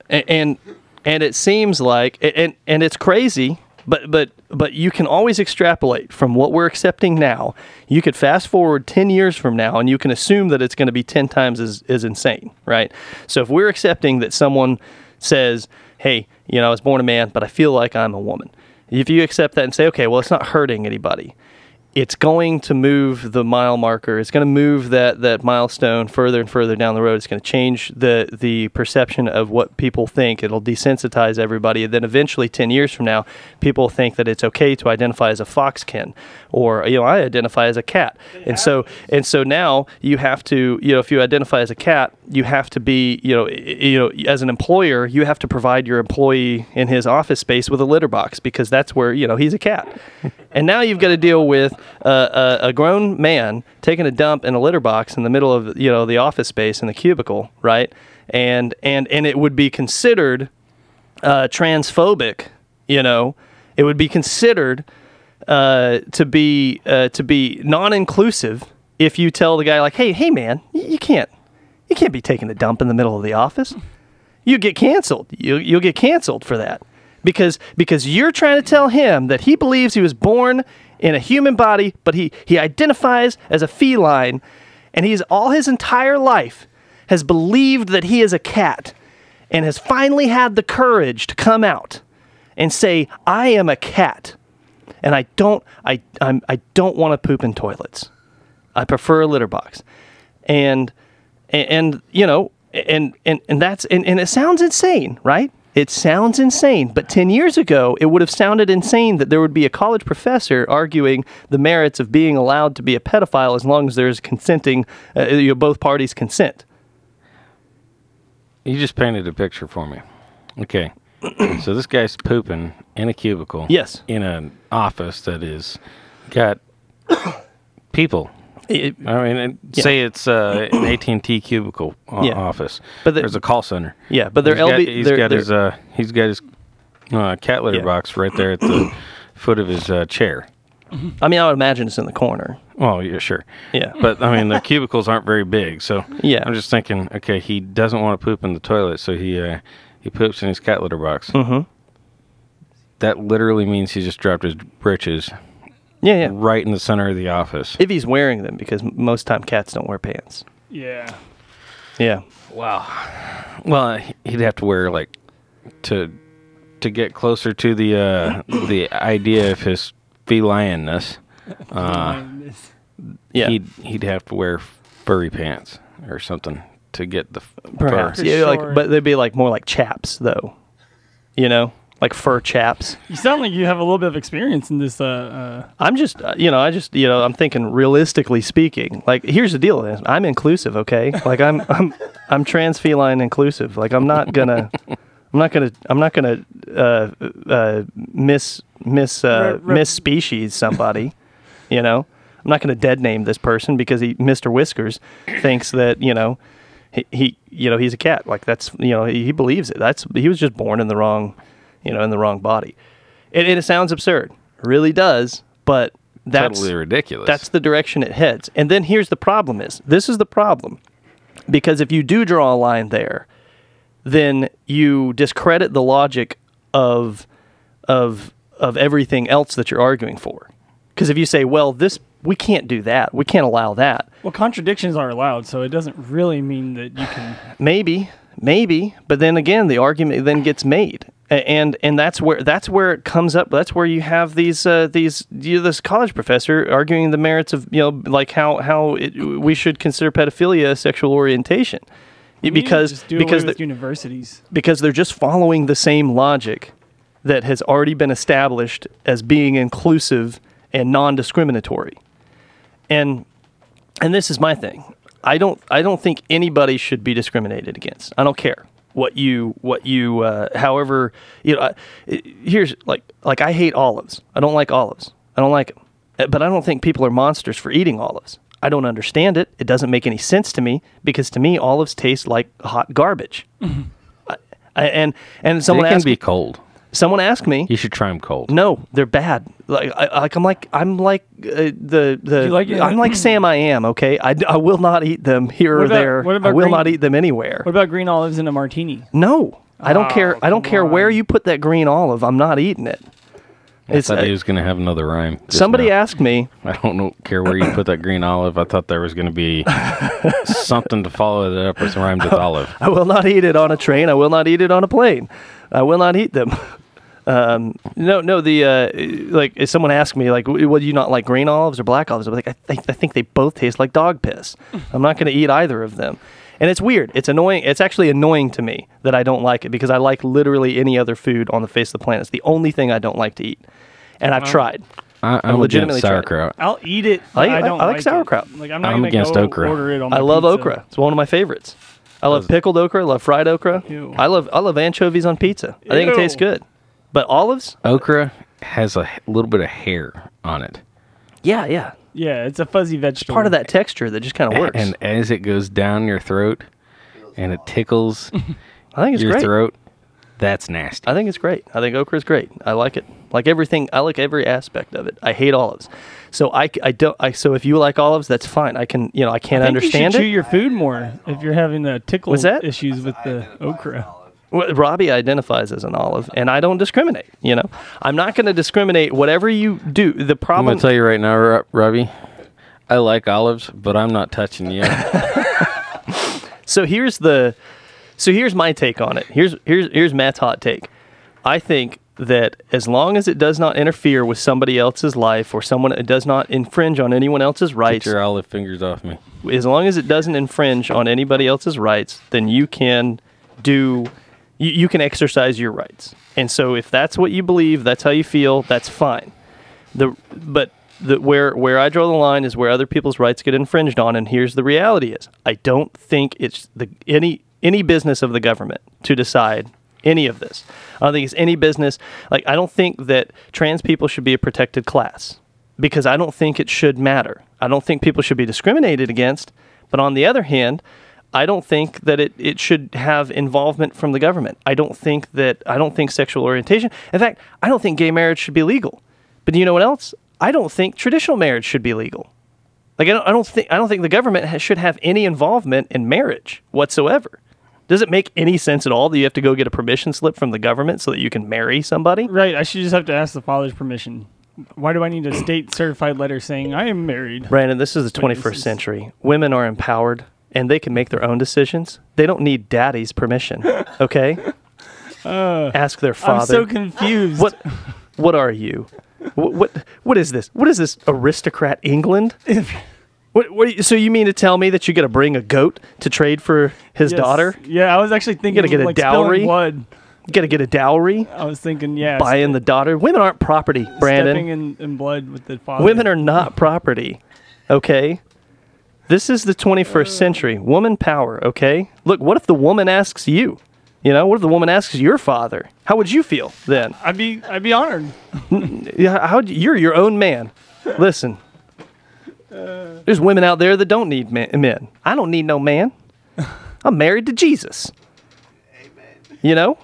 And, and and it seems like and and it's crazy. But but but you can always extrapolate from what we're accepting now. You could fast forward ten years from now, and you can assume that it's going to be ten times as, as insane, right? So if we're accepting that someone says, hey, you know, I was born a man, but I feel like I'm a woman. If you accept that and say, okay, well, it's not hurting anybody, it's going to move the mile marker. It's going to move that that milestone further and further down the road. It's going to change the the perception of what people think. It'll desensitize everybody. And then eventually, ten years from now, people think that it's okay to identify as a foxkin, or, you know, I identify as a cat. And so and so now you have to, you know, if you identify as a cat, you have to be, you know, you know, as an employer, you have to provide your employee in his office space with a litter box, because that's where, you know, he's a cat. And now you've got to deal with Uh, a, a grown man taking a dump in a litter box in the middle of, you know, the office space in the cubicle, right? And and and it would be considered uh, transphobic, you know. It would be considered uh, to be uh, to be non-inclusive if you tell the guy, like, hey, hey, man, you can't you can't be taking a dump in the middle of the office. You get canceled. You you'll get canceled for that because because you're trying to tell him that he believes he was born in a human body, but he, he identifies as a feline, and he's all his entire life has believed that he is a cat, and has finally had the courage to come out and say, I am a cat, and I don't I I'm, I don't want to poop in toilets. I prefer a litter box. And and, and you know, and and, and that's and, and it sounds insane, right? It sounds insane, but ten years ago, it would have sounded insane that there would be a college professor arguing the merits of being allowed to be a pedophile as long as there's consenting, uh, you know, both parties consent. You just painted a picture for me. Okay. So this guy's pooping in a cubicle. Yes. In an office that is got people It, I mean, yeah. say it's uh, an A T and T cubicle o- yeah. office. But the, there's a call center. Yeah, but they're he's L B. Got, he's, they're, got they're, his, uh, he's got his uh, cat litter yeah. box right there at the foot of his uh, chair. I mean, I would imagine it's in the corner. Oh, yeah, sure. Yeah. But, I mean, the cubicles aren't very big, so yeah. I'm just thinking, okay, he doesn't want to poop in the toilet, so he uh, he poops in his cat litter box. Mm-hmm. That literally means he just dropped his britches yeah, yeah. right in the center of the office. If he's wearing them, because most time cats don't wear pants. Yeah. Yeah. Wow. Well, he'd have to wear, like, to to get closer to the uh, the idea of his... felinness, uh, yeah. he'd he'd have to wear furry pants or something to get the fur. Perhaps. Yeah, like, but they'd be like more like chaps, though. You know, like fur chaps. You sound like you have a little bit of experience in this. Uh, uh... I'm just, uh, you know, I just, you know, I'm thinking realistically speaking. Like, here's the deal: I'm inclusive, okay? Like, I'm I'm I'm trans feline inclusive. Like, I'm not gonna. I'm not gonna. I'm not gonna uh, uh, miss miss uh, r- r- miss species somebody, you know. I'm not gonna dead name this person because he, Mister Whiskers, thinks that you know, he, he you know he's a cat. Like that's you know he, he believes it. That's he was just born in the wrong, you know, in the wrong body. It, it sounds absurd, it really does, but that's totally ridiculous. That's the direction it heads. And then here's the problem: is this is the problem, because if you do draw a line there, then you discredit the logic of of of everything else that you're arguing for. Because if you say, well, this we can't do that, we can't allow that. Well, contradictions are allowed, so it doesn't really mean that you can... Maybe, maybe, but then again, the argument then gets made. And and that's where that's where it comes up. That's where you have these uh, these you know, this college professor arguing the merits of, you know, like how, how it, we should consider pedophilia a sexual orientation. We because because the, universities because they're just following the same logic that has already been established as being inclusive and non-discriminatory. And and this is my thing. I don't I don't think anybody should be discriminated against. I don't care what you what you uh, however, you know, I, here's like like I hate olives. I don't like olives. I don't like them. But I don't think people are monsters for eating olives. I don't understand it. It doesn't make any sense to me because to me, olives taste like hot garbage. Mm-hmm. I, I, and and someone asked me. They can be cold. Someone asked me. You should try them cold. No, they're bad. Like, I, like I'm like I'm like uh, the the you like it? I'm like Sam. I am okay. I, I will not eat them here what or about, there. What about I will green, not eat them anywhere. What about green olives in a martini? No, I don't oh, care. I don't care on. where you put that green olive. I'm not eating it. I thought he was going to have another rhyme. Somebody now. asked me. I don't know, care where you put that green olive. I thought there was going to be something to follow it up with some rhymed with olive. I will not eat it on a train. I will not eat it on a plane. I will not eat them. Um, no, no. The uh, like, if someone asked me, like, would you not like green olives or black olives? I'm like, I think I think they both taste like dog piss. I'm not going to eat either of them. And it's weird. It's annoying. It's actually annoying to me that I don't like it because I like literally any other food on the face of the planet. It's the only thing I don't like to eat. And I've um, tried. I, I'm legitimately sauerkraut. Tried. I'll eat it. I, I don't I like, like sauerkraut. It. Like I'm not I'm against go okra. Order it on my I love pizza. Okra. It's one of my favorites. I love pickled okra. I love fried okra. Ew. I love I love anchovies on pizza. I think Ew. it tastes good. But olives? Okra has a little bit of hair on it. Yeah, yeah. Yeah, it's a fuzzy vegetable. It's part of that texture that just kind of works. And as it goes down your throat and it tickles I think it's your great. throat, that's nasty. I think it's great. I think okra is great. I like it. Like everything, I like every aspect of it. I hate olives. So I, I don't. I, so if you like olives, that's fine. I can, you know, I can't I think understand you it. You should chew your food more if you're having the tickle issues with the okra. Well, Robbie identifies as an olive, and I don't discriminate. You know, I'm not going to discriminate. Whatever you do, the problem. I'm going to tell you right now, Rob, Robbie. I like olives, but I'm not touching you. so here's the, so here's my take on it. Here's here's here's Matt's hot take. I think that as long as it does not interfere with somebody else's life or someone, it does not infringe on anyone else's rights. Get your olive fingers off me. As long as it doesn't infringe on anybody else's rights, then you can do. You, you can exercise your rights, and so if that's what you believe, that's how you feel, that's fine. The but the where where I draw the line is where other people's rights get infringed on, and here's the reality: is I don't think it's the any any business of the government to decide any of this. I don't think it's any business. Like I don't think that trans people should be a protected class because I don't think it should matter. I don't think people should be discriminated against. But on the other hand, I don't think that it, it should have involvement from the government. I don't think that I don't think sexual orientation. In fact, I don't think gay marriage should be legal. But you know what else? I don't think traditional marriage should be legal. Like I don't, I don't think I don't think the government has, should have any involvement in marriage whatsoever. Does it make any sense at all that you have to go get a permission slip from the government so that you can marry somebody? Right. I should just have to ask the father's permission. Why do I need a state-certified letter saying I am married? Brandon, this is the twenty-first is... century. Women are empowered, and they can make their own decisions. They don't need daddy's permission, okay? uh, Ask their father. I'm so confused. What What are you? What What, what is this? What is this, aristocrat England? What, what, so you mean to tell me that you got to bring a goat to trade for his yes. daughter? Yeah, I was actually thinking you got to get like a dowry. Blood. You got to get a dowry. I was thinking, yeah, buying the daughter. Women aren't property, Brandon. Stepping in, in blood with the father. Women are not property. Okay, this is the twenty-first century. Woman power. Okay, look, what if the woman asks you? You know, what if the woman asks your father? How would you feel then? I'd be, I'd be honored. Yeah, how you're your own man. Listen. Uh, There's women out there that don't need men. I don't need no man. I'm married to Jesus. Amen. You know?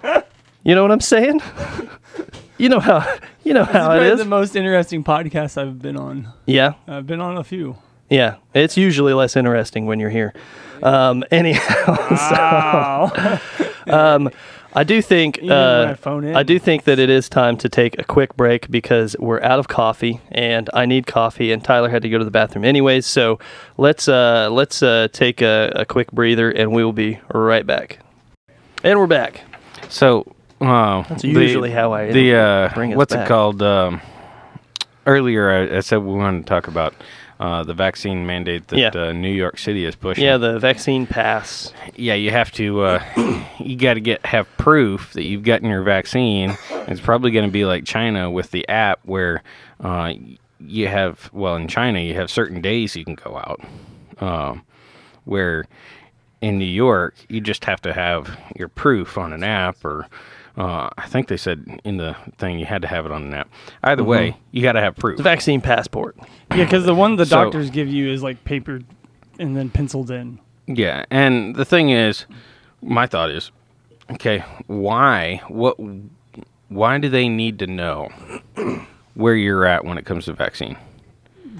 You know what I'm saying? You know how you know how it is. This is the most interesting podcast I've been on. Yeah. I've been on a few. Yeah. It's usually less interesting when you're here. Um, anyhow. Wow. So, um I do think uh, I do think that it is time to take a quick break because we're out of coffee and I need coffee and Tyler had to go to the bathroom anyways. So let's uh, let's uh, take a, a quick breather and we will be right back. And we're back. So uh, that's usually the, how I the uh, bring us what's back. It called? Um, earlier I, I said we wanted to talk about. Uh, the vaccine mandate that yeah. uh, New York City is pushing. Yeah, the vaccine pass. Yeah, you have to, uh, you got to get have proof that you've gotten your vaccine. It's probably going to be like China with the app where uh, you have, well, in China, you have certain days you can go out. Uh, where in New York, you just have to have your proof on an app or Uh, I think they said in the thing you had to have it on an app. Either mm-hmm. way, you got to have proof. The vaccine passport. Yeah, because the one the so, doctors give you is like papered and then penciled in. Yeah, and the thing is, my thought is, okay, why? What? Why do they need to know where you're at when it comes to vaccine?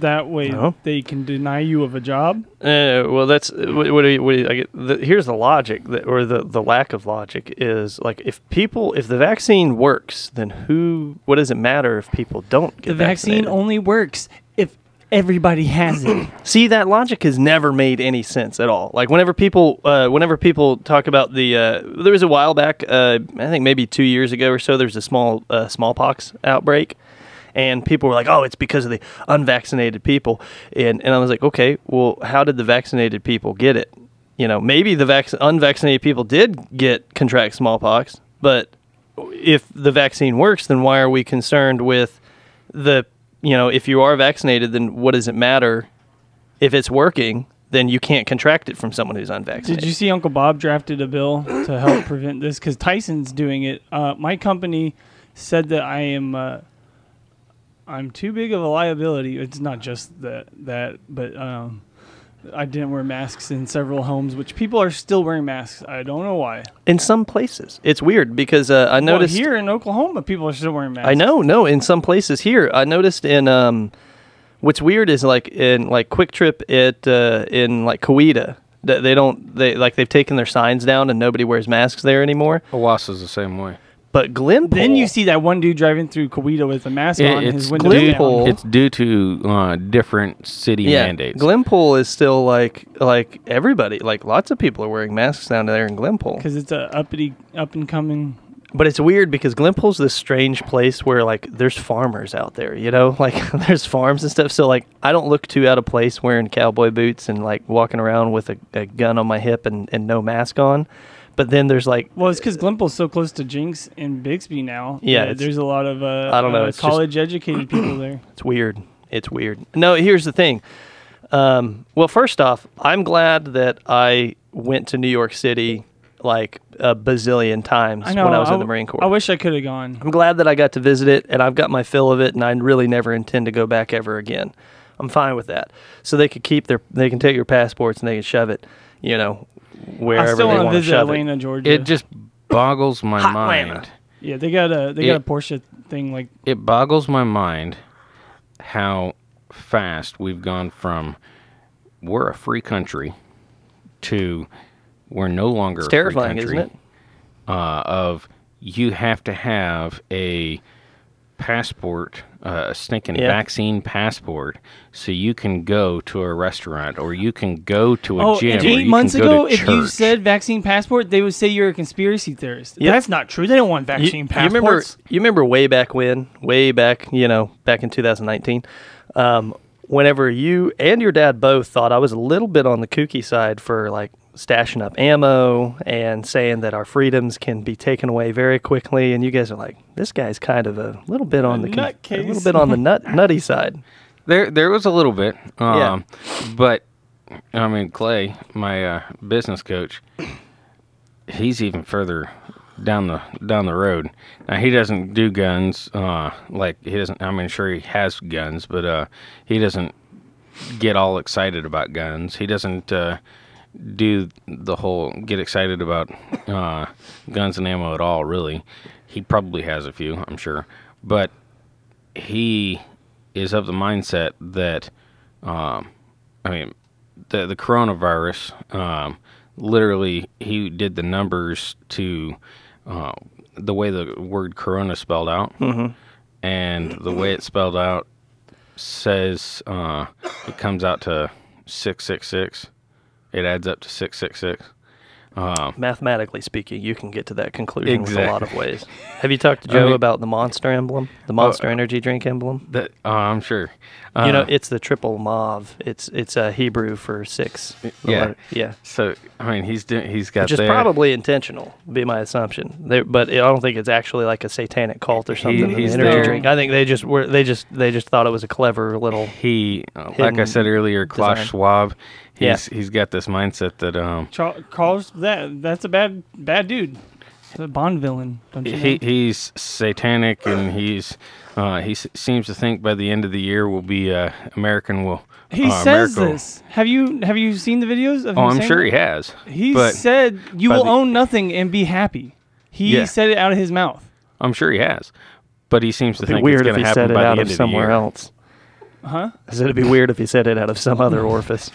That way no. they can deny you of a job? Uh, well, that's what, what, do you, what do you, I get, the, here's the logic, that, or the, the lack of logic is like if people, if the vaccine works, then who, what does it matter if people don't get vaccinated? The vaccine vaccinated? Only works if everybody has it. See, that logic has never made any sense at all. Like whenever people, uh, whenever people talk about the, uh, there was a while back, uh, I think maybe two years ago or so, there was a small uh, smallpox outbreak. And people were like, oh, it's because of the unvaccinated people. And and I was like, okay, well, how did the vaccinated people get it? You know, maybe the vac- unvaccinated people did get contract smallpox, but if the vaccine works, then why are we concerned with the, you know, if you are vaccinated, then what does it matter? If it's working, then you can't contract it from someone who's unvaccinated. Did you see Uncle Bob drafted a bill to help prevent this? Because Tyson's doing it. Uh, my company said that I am... Uh, I'm too big of a liability. It's not just that, that but um, I didn't wear masks in several homes, which people are still wearing masks. I don't know why. In some places. It's weird because uh, I noticed... Well, here in Oklahoma, people are still wearing masks. I know, no, in some places here. I noticed in... Um, what's weird is like in like Quick Trip at, uh, in like Coweta, that they don't... they like they've taken their signs down and nobody wears masks there anymore. Owasa's the same way. But Glenpool... Then you see that one dude driving through Coweta with a mask it, on his window Glenpool, down. It's due to uh, different city yeah, mandates. Glenpool is still like like everybody. Like lots of people are wearing masks down there in Glenpool. Because it's a uppity, up-and-coming... But it's weird because Glenpool's this strange place where like there's farmers out there, you know? Like there's farms and stuff. So like I don't look too out of place wearing cowboy boots and like walking around with a, a gun on my hip and, and no mask on. But then there's like... Well, it's because Glenpool's so close to Jinx and Bixby now. Yeah. There's a lot of uh, I don't know, uh, college-educated people there. It's weird. It's weird. No, here's the thing. Um, well, first off, I'm glad that I went to New York City like a bazillion times I know, when I was I w- in the Marine Corps. I wish I could have gone. I'm glad that I got to visit it, and I've got my fill of it, and I really never intend to go back ever again. I'm fine with that. So they could keep their, they can take your passports and they can shove it, you know, wherever they want to shove it. I still want to visit Atlanta, Georgia. It just boggles my Hot mind. Atlanta. Yeah, they got a they got it, a Porsche thing like. It boggles my mind how fast we've gone from we're a free country to we're no longer it's a terrifying, free country. Isn't it? Uh, of you have to have a passport, uh, a stinking yeah. vaccine passport, so you can go to a restaurant or you can go to a oh, gym. Eight or you months can go ago, to if church. You said vaccine passport, they would say you're a conspiracy theorist. Yep. That's not true. They don't want vaccine you, passports. You remember, you remember way back when, way back, you know, back in two thousand nineteen, um, whenever you and your dad both thought I was a little bit on the kooky side for like stashing up ammo and saying that our freedoms can be taken away very quickly, and you guys are like, this guy's kind of a little bit on a the nut con- a little bit on the nut nutty side. There, there was a little bit, um, yeah. But I mean, Clay, my uh, business coach, he's even further down the down the road. Now he doesn't do guns, uh, like he doesn't. I mean, sure he has guns, but uh, he doesn't get all excited about guns. He doesn't. Uh, do the whole get excited about uh, guns and ammo at all, really. He probably has a few, I'm sure. But he is of the mindset that, um, I mean, the, the coronavirus, um, literally he did the numbers to uh, the way the word corona spelled out. Mm-hmm. And the way it's spelled out says uh, it comes out to six six six. It adds up to six six six. Um, Mathematically speaking, you can get to that conclusion exactly. With a lot of ways. Have you talked to Joe I mean, about the Monster emblem, the Monster uh, Energy drink emblem? That uh, I'm sure. Uh, you know, it's the triple mauve. It's it's a uh, Hebrew for six. Yeah, or, yeah. So I mean, he's doing, he's got. Which is that. Probably intentional, would be my assumption. They, but I don't think it's actually like a satanic cult or something. He, he's the energy there. Drink. I think they just were they just they just thought it was a clever little. He, uh, like I said earlier, Klaus Schwab. He's yeah. he's got this mindset that um Ch- calls that that's a bad bad dude. It's a Bond villain, don't you he, know? He's satanic and he's uh, he s- seems to think by the end of the year will be uh, American will uh, He says America. This. Have you have you seen the videos of him? Oh, I'm sure that? He has. He said you will the, own nothing and be happy. He yeah. said it out of his mouth. I'm sure he has. But he seems It'd to think it's going to happen by the end of somewhere the year. Else. Huh? Because it'd be weird if he said it out of some other orifice.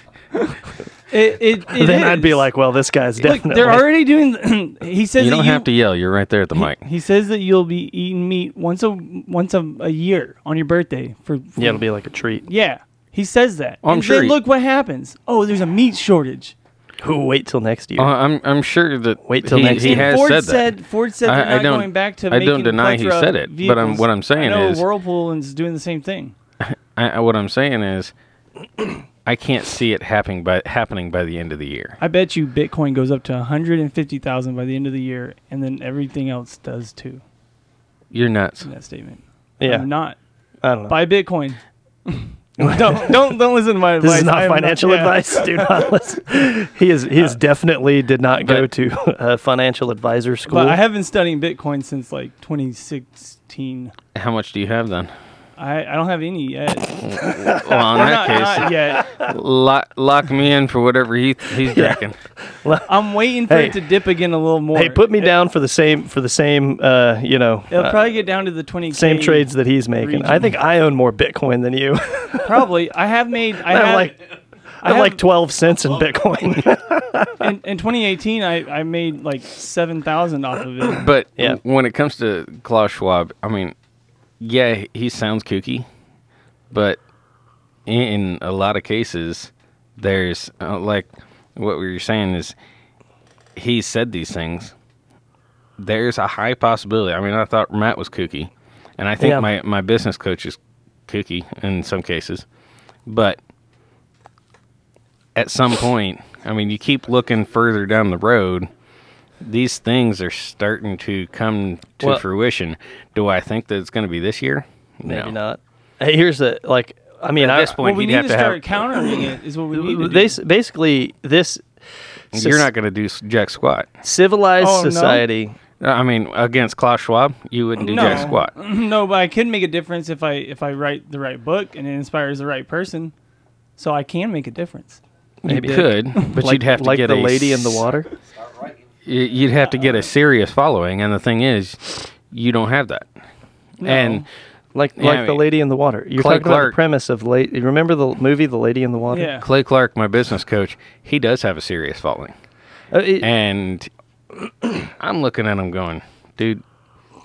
it, it, it then is. I'd be like, well, this guy's definitely. Look, they're already doing. he says you don't that you, have to yell. You're right there at the he, mic. He says that you'll be eating meat once a once a, a year on your birthday for, for. Yeah, it'll be like a treat. Yeah, he says that. Oh, I'm and sure. Then he, look what happens. Oh, there's a meat shortage. Who wait till next year? Uh, I'm I'm sure that wait till he, next year. He has Ford said that. Said, Ford said they're I, not I going back to. I don't deny he said it, vehicles. But I'm, what I'm saying I know is Whirlpool is doing the same thing. I, what I'm saying is, I can't see it happening by happening by the end of the year. I bet you Bitcoin goes up to one hundred fifty thousand by the end of the year, and then everything else does too. You're nuts. In that statement. Yeah, I'm not. I don't know. Buy Bitcoin. don't don't don't listen to my advice. This is not financial not, yeah. advice. Do not listen. He is he is uh, definitely did not go to uh, financial advisor school. But I have been studying Bitcoin since like twenty sixteen. How much do you have then? I, I don't have any yet. Well, in that case, not yet. Lock, lock me in for whatever he he's drinking. Yeah. I'm waiting for hey. It to dip again a little more. Hey, put me it, down for the same for the same. Uh, you know, it'll uh, probably get down to the twenty K same trades that he's making. Region. I think I own more Bitcoin than you. Probably. I have made. I have like I have like twelve cents in Bitcoin. in, in twenty eighteen, I I made like seven thousand off of it. But yeah. when it comes to Klaus Schwab, I mean. Yeah, he sounds kooky, but in a lot of cases, there's, uh, like, what we were saying is he said these things. There's a high possibility. I mean, I thought Matt was kooky, and I think yeah. my, my business coach is kooky in some cases. But at some point, I mean, you keep looking further down the road. These things are starting to come to well, fruition. Do I think that it's going to be this year? Maybe no. not. Hey, here's the, like, I mean, at I, this point, well, we need have to start have, countering it is what we need to they, do. Basically, this... You're so, not going to do jack squat. Civilized oh, society... No? I mean, against Klaus Schwab, you wouldn't do no, jack squat. No, but I can make a difference if I if I write the right book and it inspires the right person. So I can make a difference. You Maybe. could, but like, you'd have to like get the a... Like The Lady in the Water? You'd have to get a serious following, and the thing is, you don't have that. No. And... Like yeah, like I mean, The Lady in the Water. You're Clay talking Clark, about the premise of late. You remember the movie The Lady in the Water? Yeah. Clay Clark, my business coach, he does have a serious following. Uh, it, and I'm looking at him going, dude,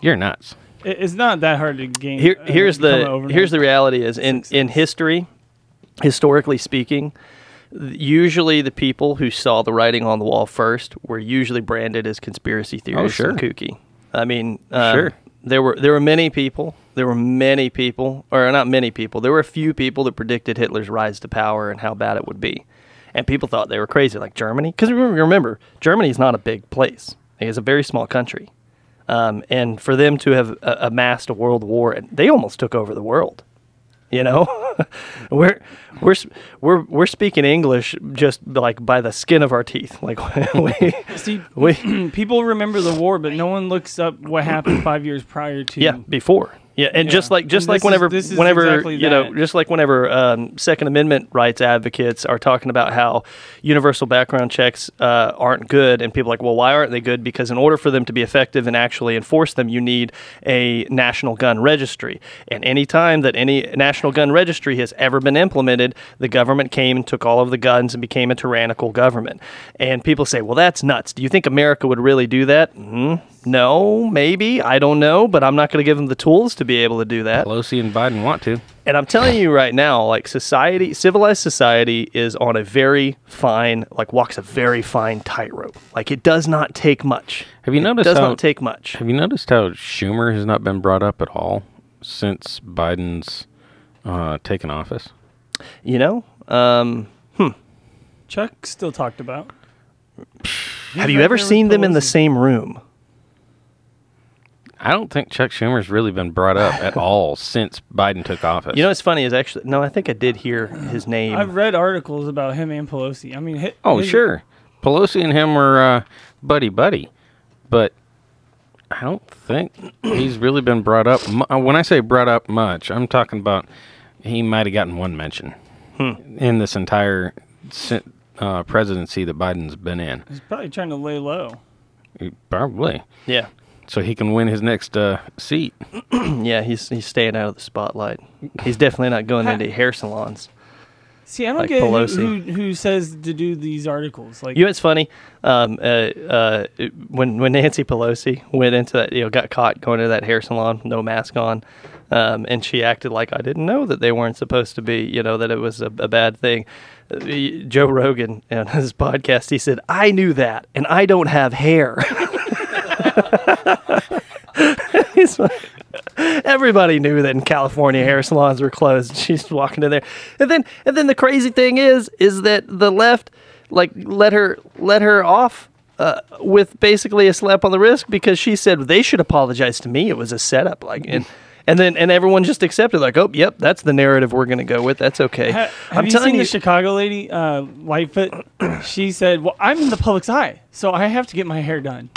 you're nuts. It's not that hard to gain. Here, here's uh, the here's the reality is in, in history, historically speaking, usually the people who saw the writing on the wall first were usually branded as conspiracy theorists oh, sure. and kooky. I mean, uh, sure. There were there were many people, there were many people, or not many people, there were a few people that predicted Hitler's rise to power and how bad it would be. And people thought they were crazy, like Germany. Because remember, remember, Germany's not a big place. It's a very small country. Um, and for them to have uh, amassed a world war, and they almost took over the world. You know? we're, we're, we're, we're speaking English just like by the skin of our teeth. Like we, See, we, people remember the war, but no one looks up what happened five years prior to. Yeah, before. Yeah, and yeah. just like just and like whenever, is, whenever exactly you know, just like whenever um, Second Amendment rights advocates are talking about how universal background checks uh, aren't good, and people are like, well, why aren't they good? Because in order for them to be effective and actually enforce them, you need a national gun registry. And any time that any national gun registry has ever been implemented, the government came and took all of the guns and became a tyrannical government. And people say, well, that's nuts. Do you think America would really do that? Mm-hmm. No, maybe. I don't know, but I'm not going to give them the tools to be able to do that. Pelosi and Biden want to. And I'm telling you right now, like society, civilized society is on a very fine, like walks a very fine tightrope. Like it does not take much. Have you noticed? It does how, not take much. Have you noticed how Schumer has not been brought up at all since Biden's uh, taken office? You know, um, hmm. Chuck still talked about. Have you ever seen them in the same room? I don't think Chuck Schumer's really been brought up at all since Biden took office. You know what's funny is actually... No, I think I did hear his name. I've read articles about him and Pelosi. I mean... His, oh, his, sure. Pelosi and him were buddy-buddy. Uh, but I don't think he's really been brought up... Mu- when I say brought up much, I'm talking about he might have gotten one mention hmm. in this entire uh, presidency that Biden's been in. He's probably trying to lay low. He, probably. Yeah. So he can win his next uh, seat. Yeah, he's he's staying out of the spotlight. He's definitely not going into hair salons. See, I don't like get who, who who says to do these articles. Like, you know, it's funny um, uh, uh, when when Nancy Pelosi went into that, you know, got caught going to that hair salon, no mask on, um, and she acted like I didn't know that they weren't supposed to be, you know, that it was a, a bad thing. Uh, Joe Rogan on his podcast, he said, "I knew that, and I don't have hair." Like, everybody knew that in California hair salons were closed. She's walking in there, and then and then the crazy thing is, is that the left like let her let her off uh, with basically a slap on the wrist because she said they should apologize to me. It was a setup, like and and then and everyone just accepted like, oh yep, that's the narrative we're going to go with. That's okay. Ha- have I'm you telling seen you, the Chicago lady uh, Lightfoot? She said, "Well, I'm in the public's eye, so I have to get my hair done."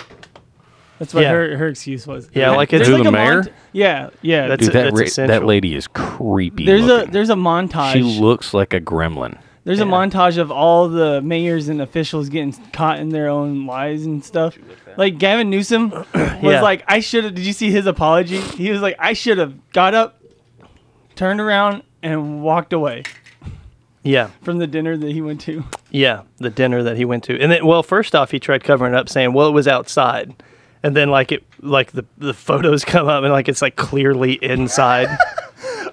That's what yeah. her her excuse was. Yeah, like it's like the a mayor. Mont- yeah, yeah. That's, Dude, that, that's ra- that lady is creepy. There's looking. a there's a montage. She looks like a gremlin. There's yeah. a montage of all the mayors and officials getting caught in their own lies and stuff. Like Gavin Newsom was yeah. like, I should have. Did you see his apology? He was like, I should have got up, turned around, and walked away. Yeah. From the dinner that he went to. Yeah, the dinner that he went to, and then well, first off, he tried covering it up, saying, well, it was outside. And then, like it, like the the photos come up, and like it's like clearly inside.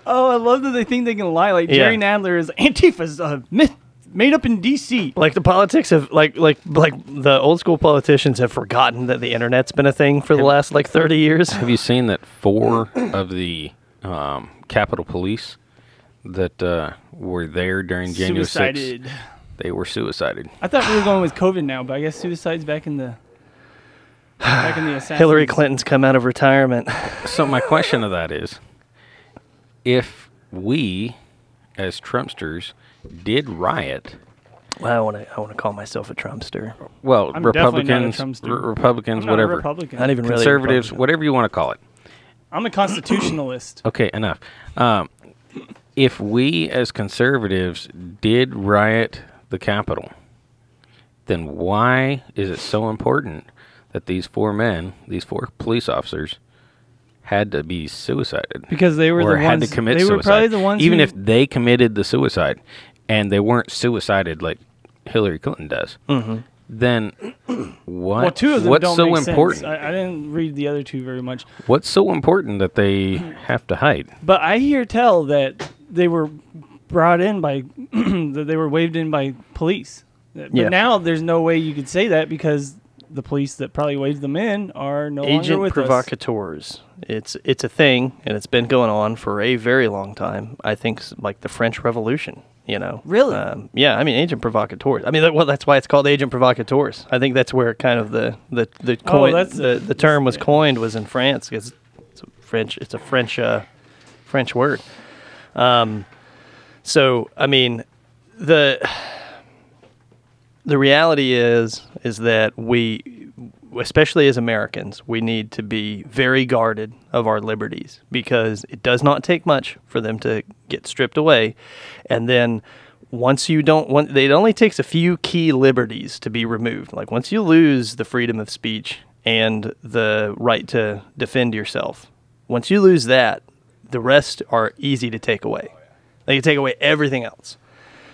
Oh, I love that they think they can lie. Like yeah. Jerry Nadler is Antifa's a myth made up in D C Like the politics of like like like the old school politicians have forgotten that the internet's been a thing for the last like thirty years. Have you seen that four of the um, Capitol Police that uh, were there during January sixth? They were suicided. I thought we were going with COVID now, but I guess suicide's back in the. Back in the Hillary Clinton's come out of retirement. So my question of that is, if we, as Trumpsters, did riot, Well, I want to. I want to call myself a Trumpster. Well, I'm Republicans, not a Trumpster. Re- Republicans, I'm not whatever, a Republican. Not even conservatives, really whatever you want to call it. I'm a constitutionalist. Okay, enough. Um, if we as conservatives did riot the Capitol, then why is it so important that these four men, these four police officers, had to be suicided? Because they were or the had ones, to commit they suicide. Were probably the ones even who... if they committed the suicide. And they weren't suicided like Hillary Clinton does. Mm-hmm. Then what? Well, two of them what's don't so make important? Sense. I, I didn't read the other two very much. What's so important that they have to hide? But I hear tell that they were brought in by that they were waved in by police. But yeah. Now there's no way you could say that because the police that probably waved them in are no Agent longer with provocateurs. Us. It's it's a thing, and it's been going on for a very long time. I think like the French Revolution. You know, really? Um, yeah, I mean, agent provocateurs. I mean, that, well, that's why it's called agent provocateurs. I think that's where kind of the the the coin, oh, the, the term was coined was in France because it's a French. It's a French uh, French word. Um, so I mean, the the reality is is that we, especially as Americans, we need to be very guarded of our liberties because it does not take much for them to get stripped away. And then once you don't want, it only takes a few key liberties to be removed. Like once you lose the freedom of speech and the right to defend yourself, once you lose that, the rest are easy to take away. They can take away everything else.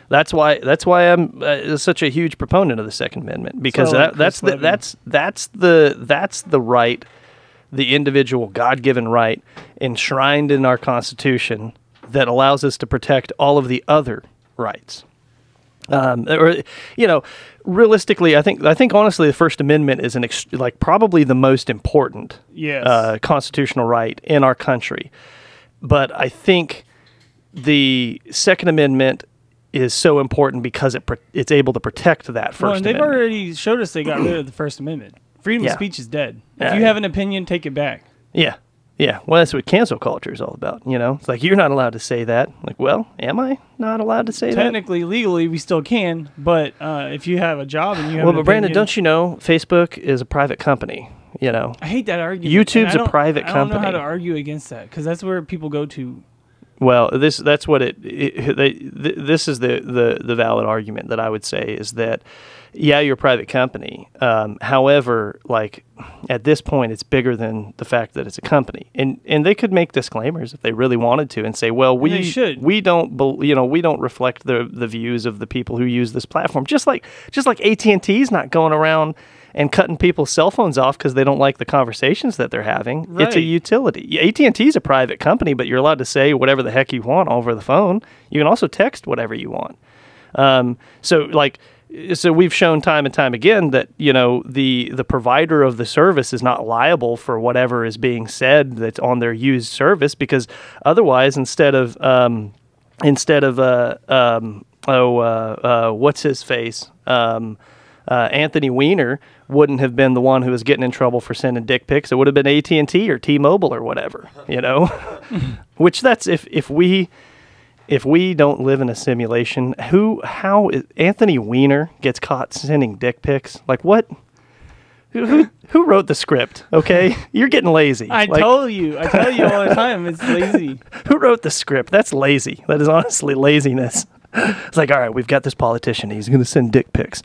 That's why. That's why I'm uh, such a huge proponent of the Second Amendment because so that, that's the, that's that's the that's the right, the individual God-given right enshrined in our Constitution that allows us to protect all of the other rights. Um, or, you know, realistically, I think I think honestly, the First Amendment is an ex- like probably the most important yes. uh, constitutional right in our country. But I think the Second Amendment is so important because it pro- it's able to protect that First well, and Amendment. They've already showed us they got rid of the First Amendment. Freedom yeah. of speech is dead. If yeah, you yeah. have an opinion, take it back. Yeah. Yeah. Well, that's what cancel culture is all about, you know? It's like, you're not allowed to say that. Like, well, am I not allowed to say Technically, that? Technically, legally, we still can, but uh, if you have a job and you have well, but opinion, Brandon, don't you know Facebook is a private company, you know? I hate that argument. YouTube's a private company. I don't know how to argue against that because that's where people go to. Well, this that's what it, it they, th- this is the, the, the valid argument that I would say is that, yeah, you're a private company. Um, however, like at this point, it's bigger than the fact that it's a company. And and they could make disclaimers if they really wanted to and say, well, we they should. we don't be, you know, we don't reflect the the views of the people who use this platform. Just like just like A T and T is not going around and cutting people's cell phones off because they don't like the conversations that they're having. Right. It's a utility. A T and T is a private company, but you're allowed to say whatever the heck you want over the phone. You can also text whatever you want. Um, so, like, so we've shown time and time again that, you know, the the provider of the service is not liable for whatever is being said that's on their used service because otherwise, instead of um, instead of uh, um, oh uh, uh, what's his face. Um, Uh, Anthony Weiner wouldn't have been the one who was getting in trouble for sending dick pics. It would have been A T and T or T-Mobile or whatever, you know. Which that's if if we if we don't live in a simulation, who how is Anthony Weiner gets caught sending dick pics? Like what? Who who, who wrote the script? Okay, you're getting lazy. I like, tell you, I tell you all the time, it's lazy. Who wrote the script? That's lazy. That is honestly laziness. It's like, all right, we've got this politician. He's going to send dick pics.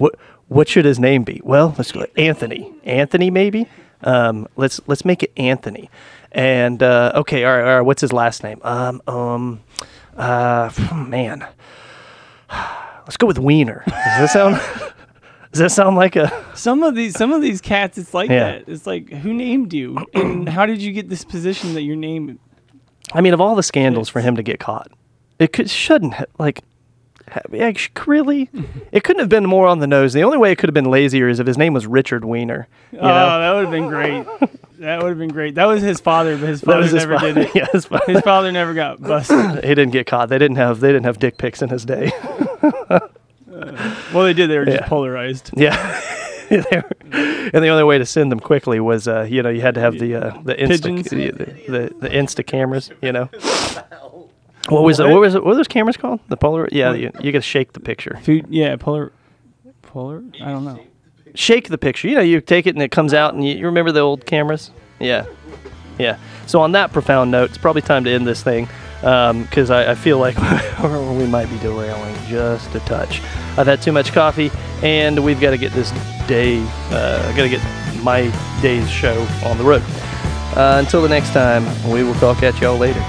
What what should his name be? Well, let's go Anthony. Anthony maybe. Um, let's let's make it Anthony. And uh, okay, all right, all right. What's his last name? Um, um, uh, man. Let's go with Wiener. Does that sound? Does that sound like a? Some of these some of these cats, it's like yeah. that. It's like who named you and how did you get this position that your name? I mean, of all the scandals for him to get caught, it could, shouldn't like. Really? It couldn't have been more on the nose. The only way it could have been lazier is if his name was Richard Weiner. You know? Oh, that would have been great. That would have been great. That was his father, but his father his never father. did it. Yeah, his, father. his father never got busted. He didn't get caught. They didn't have they didn't have dick pics in his day. uh, well, they did. They were just yeah. polarized. Yeah. And the only way to send them quickly was, uh, you know, you had to have the uh, the insta the, the, the insta cameras, you know. What was what? It? What was it? What were those cameras called? The Polaroid? Yeah, you, you could shake the picture. Food, yeah, Polar, Polar. I don't know. Shake the picture. You know, you take it and it comes out, and you, you remember the old cameras? Yeah, yeah. So on that profound note, it's probably time to end this thing because um, I, I feel like we might be derailing just a touch. I've had too much coffee, and we've got to get this day. Uh, I've got to get my day's show on the road. Uh, until the next time, we will talk at y'all later.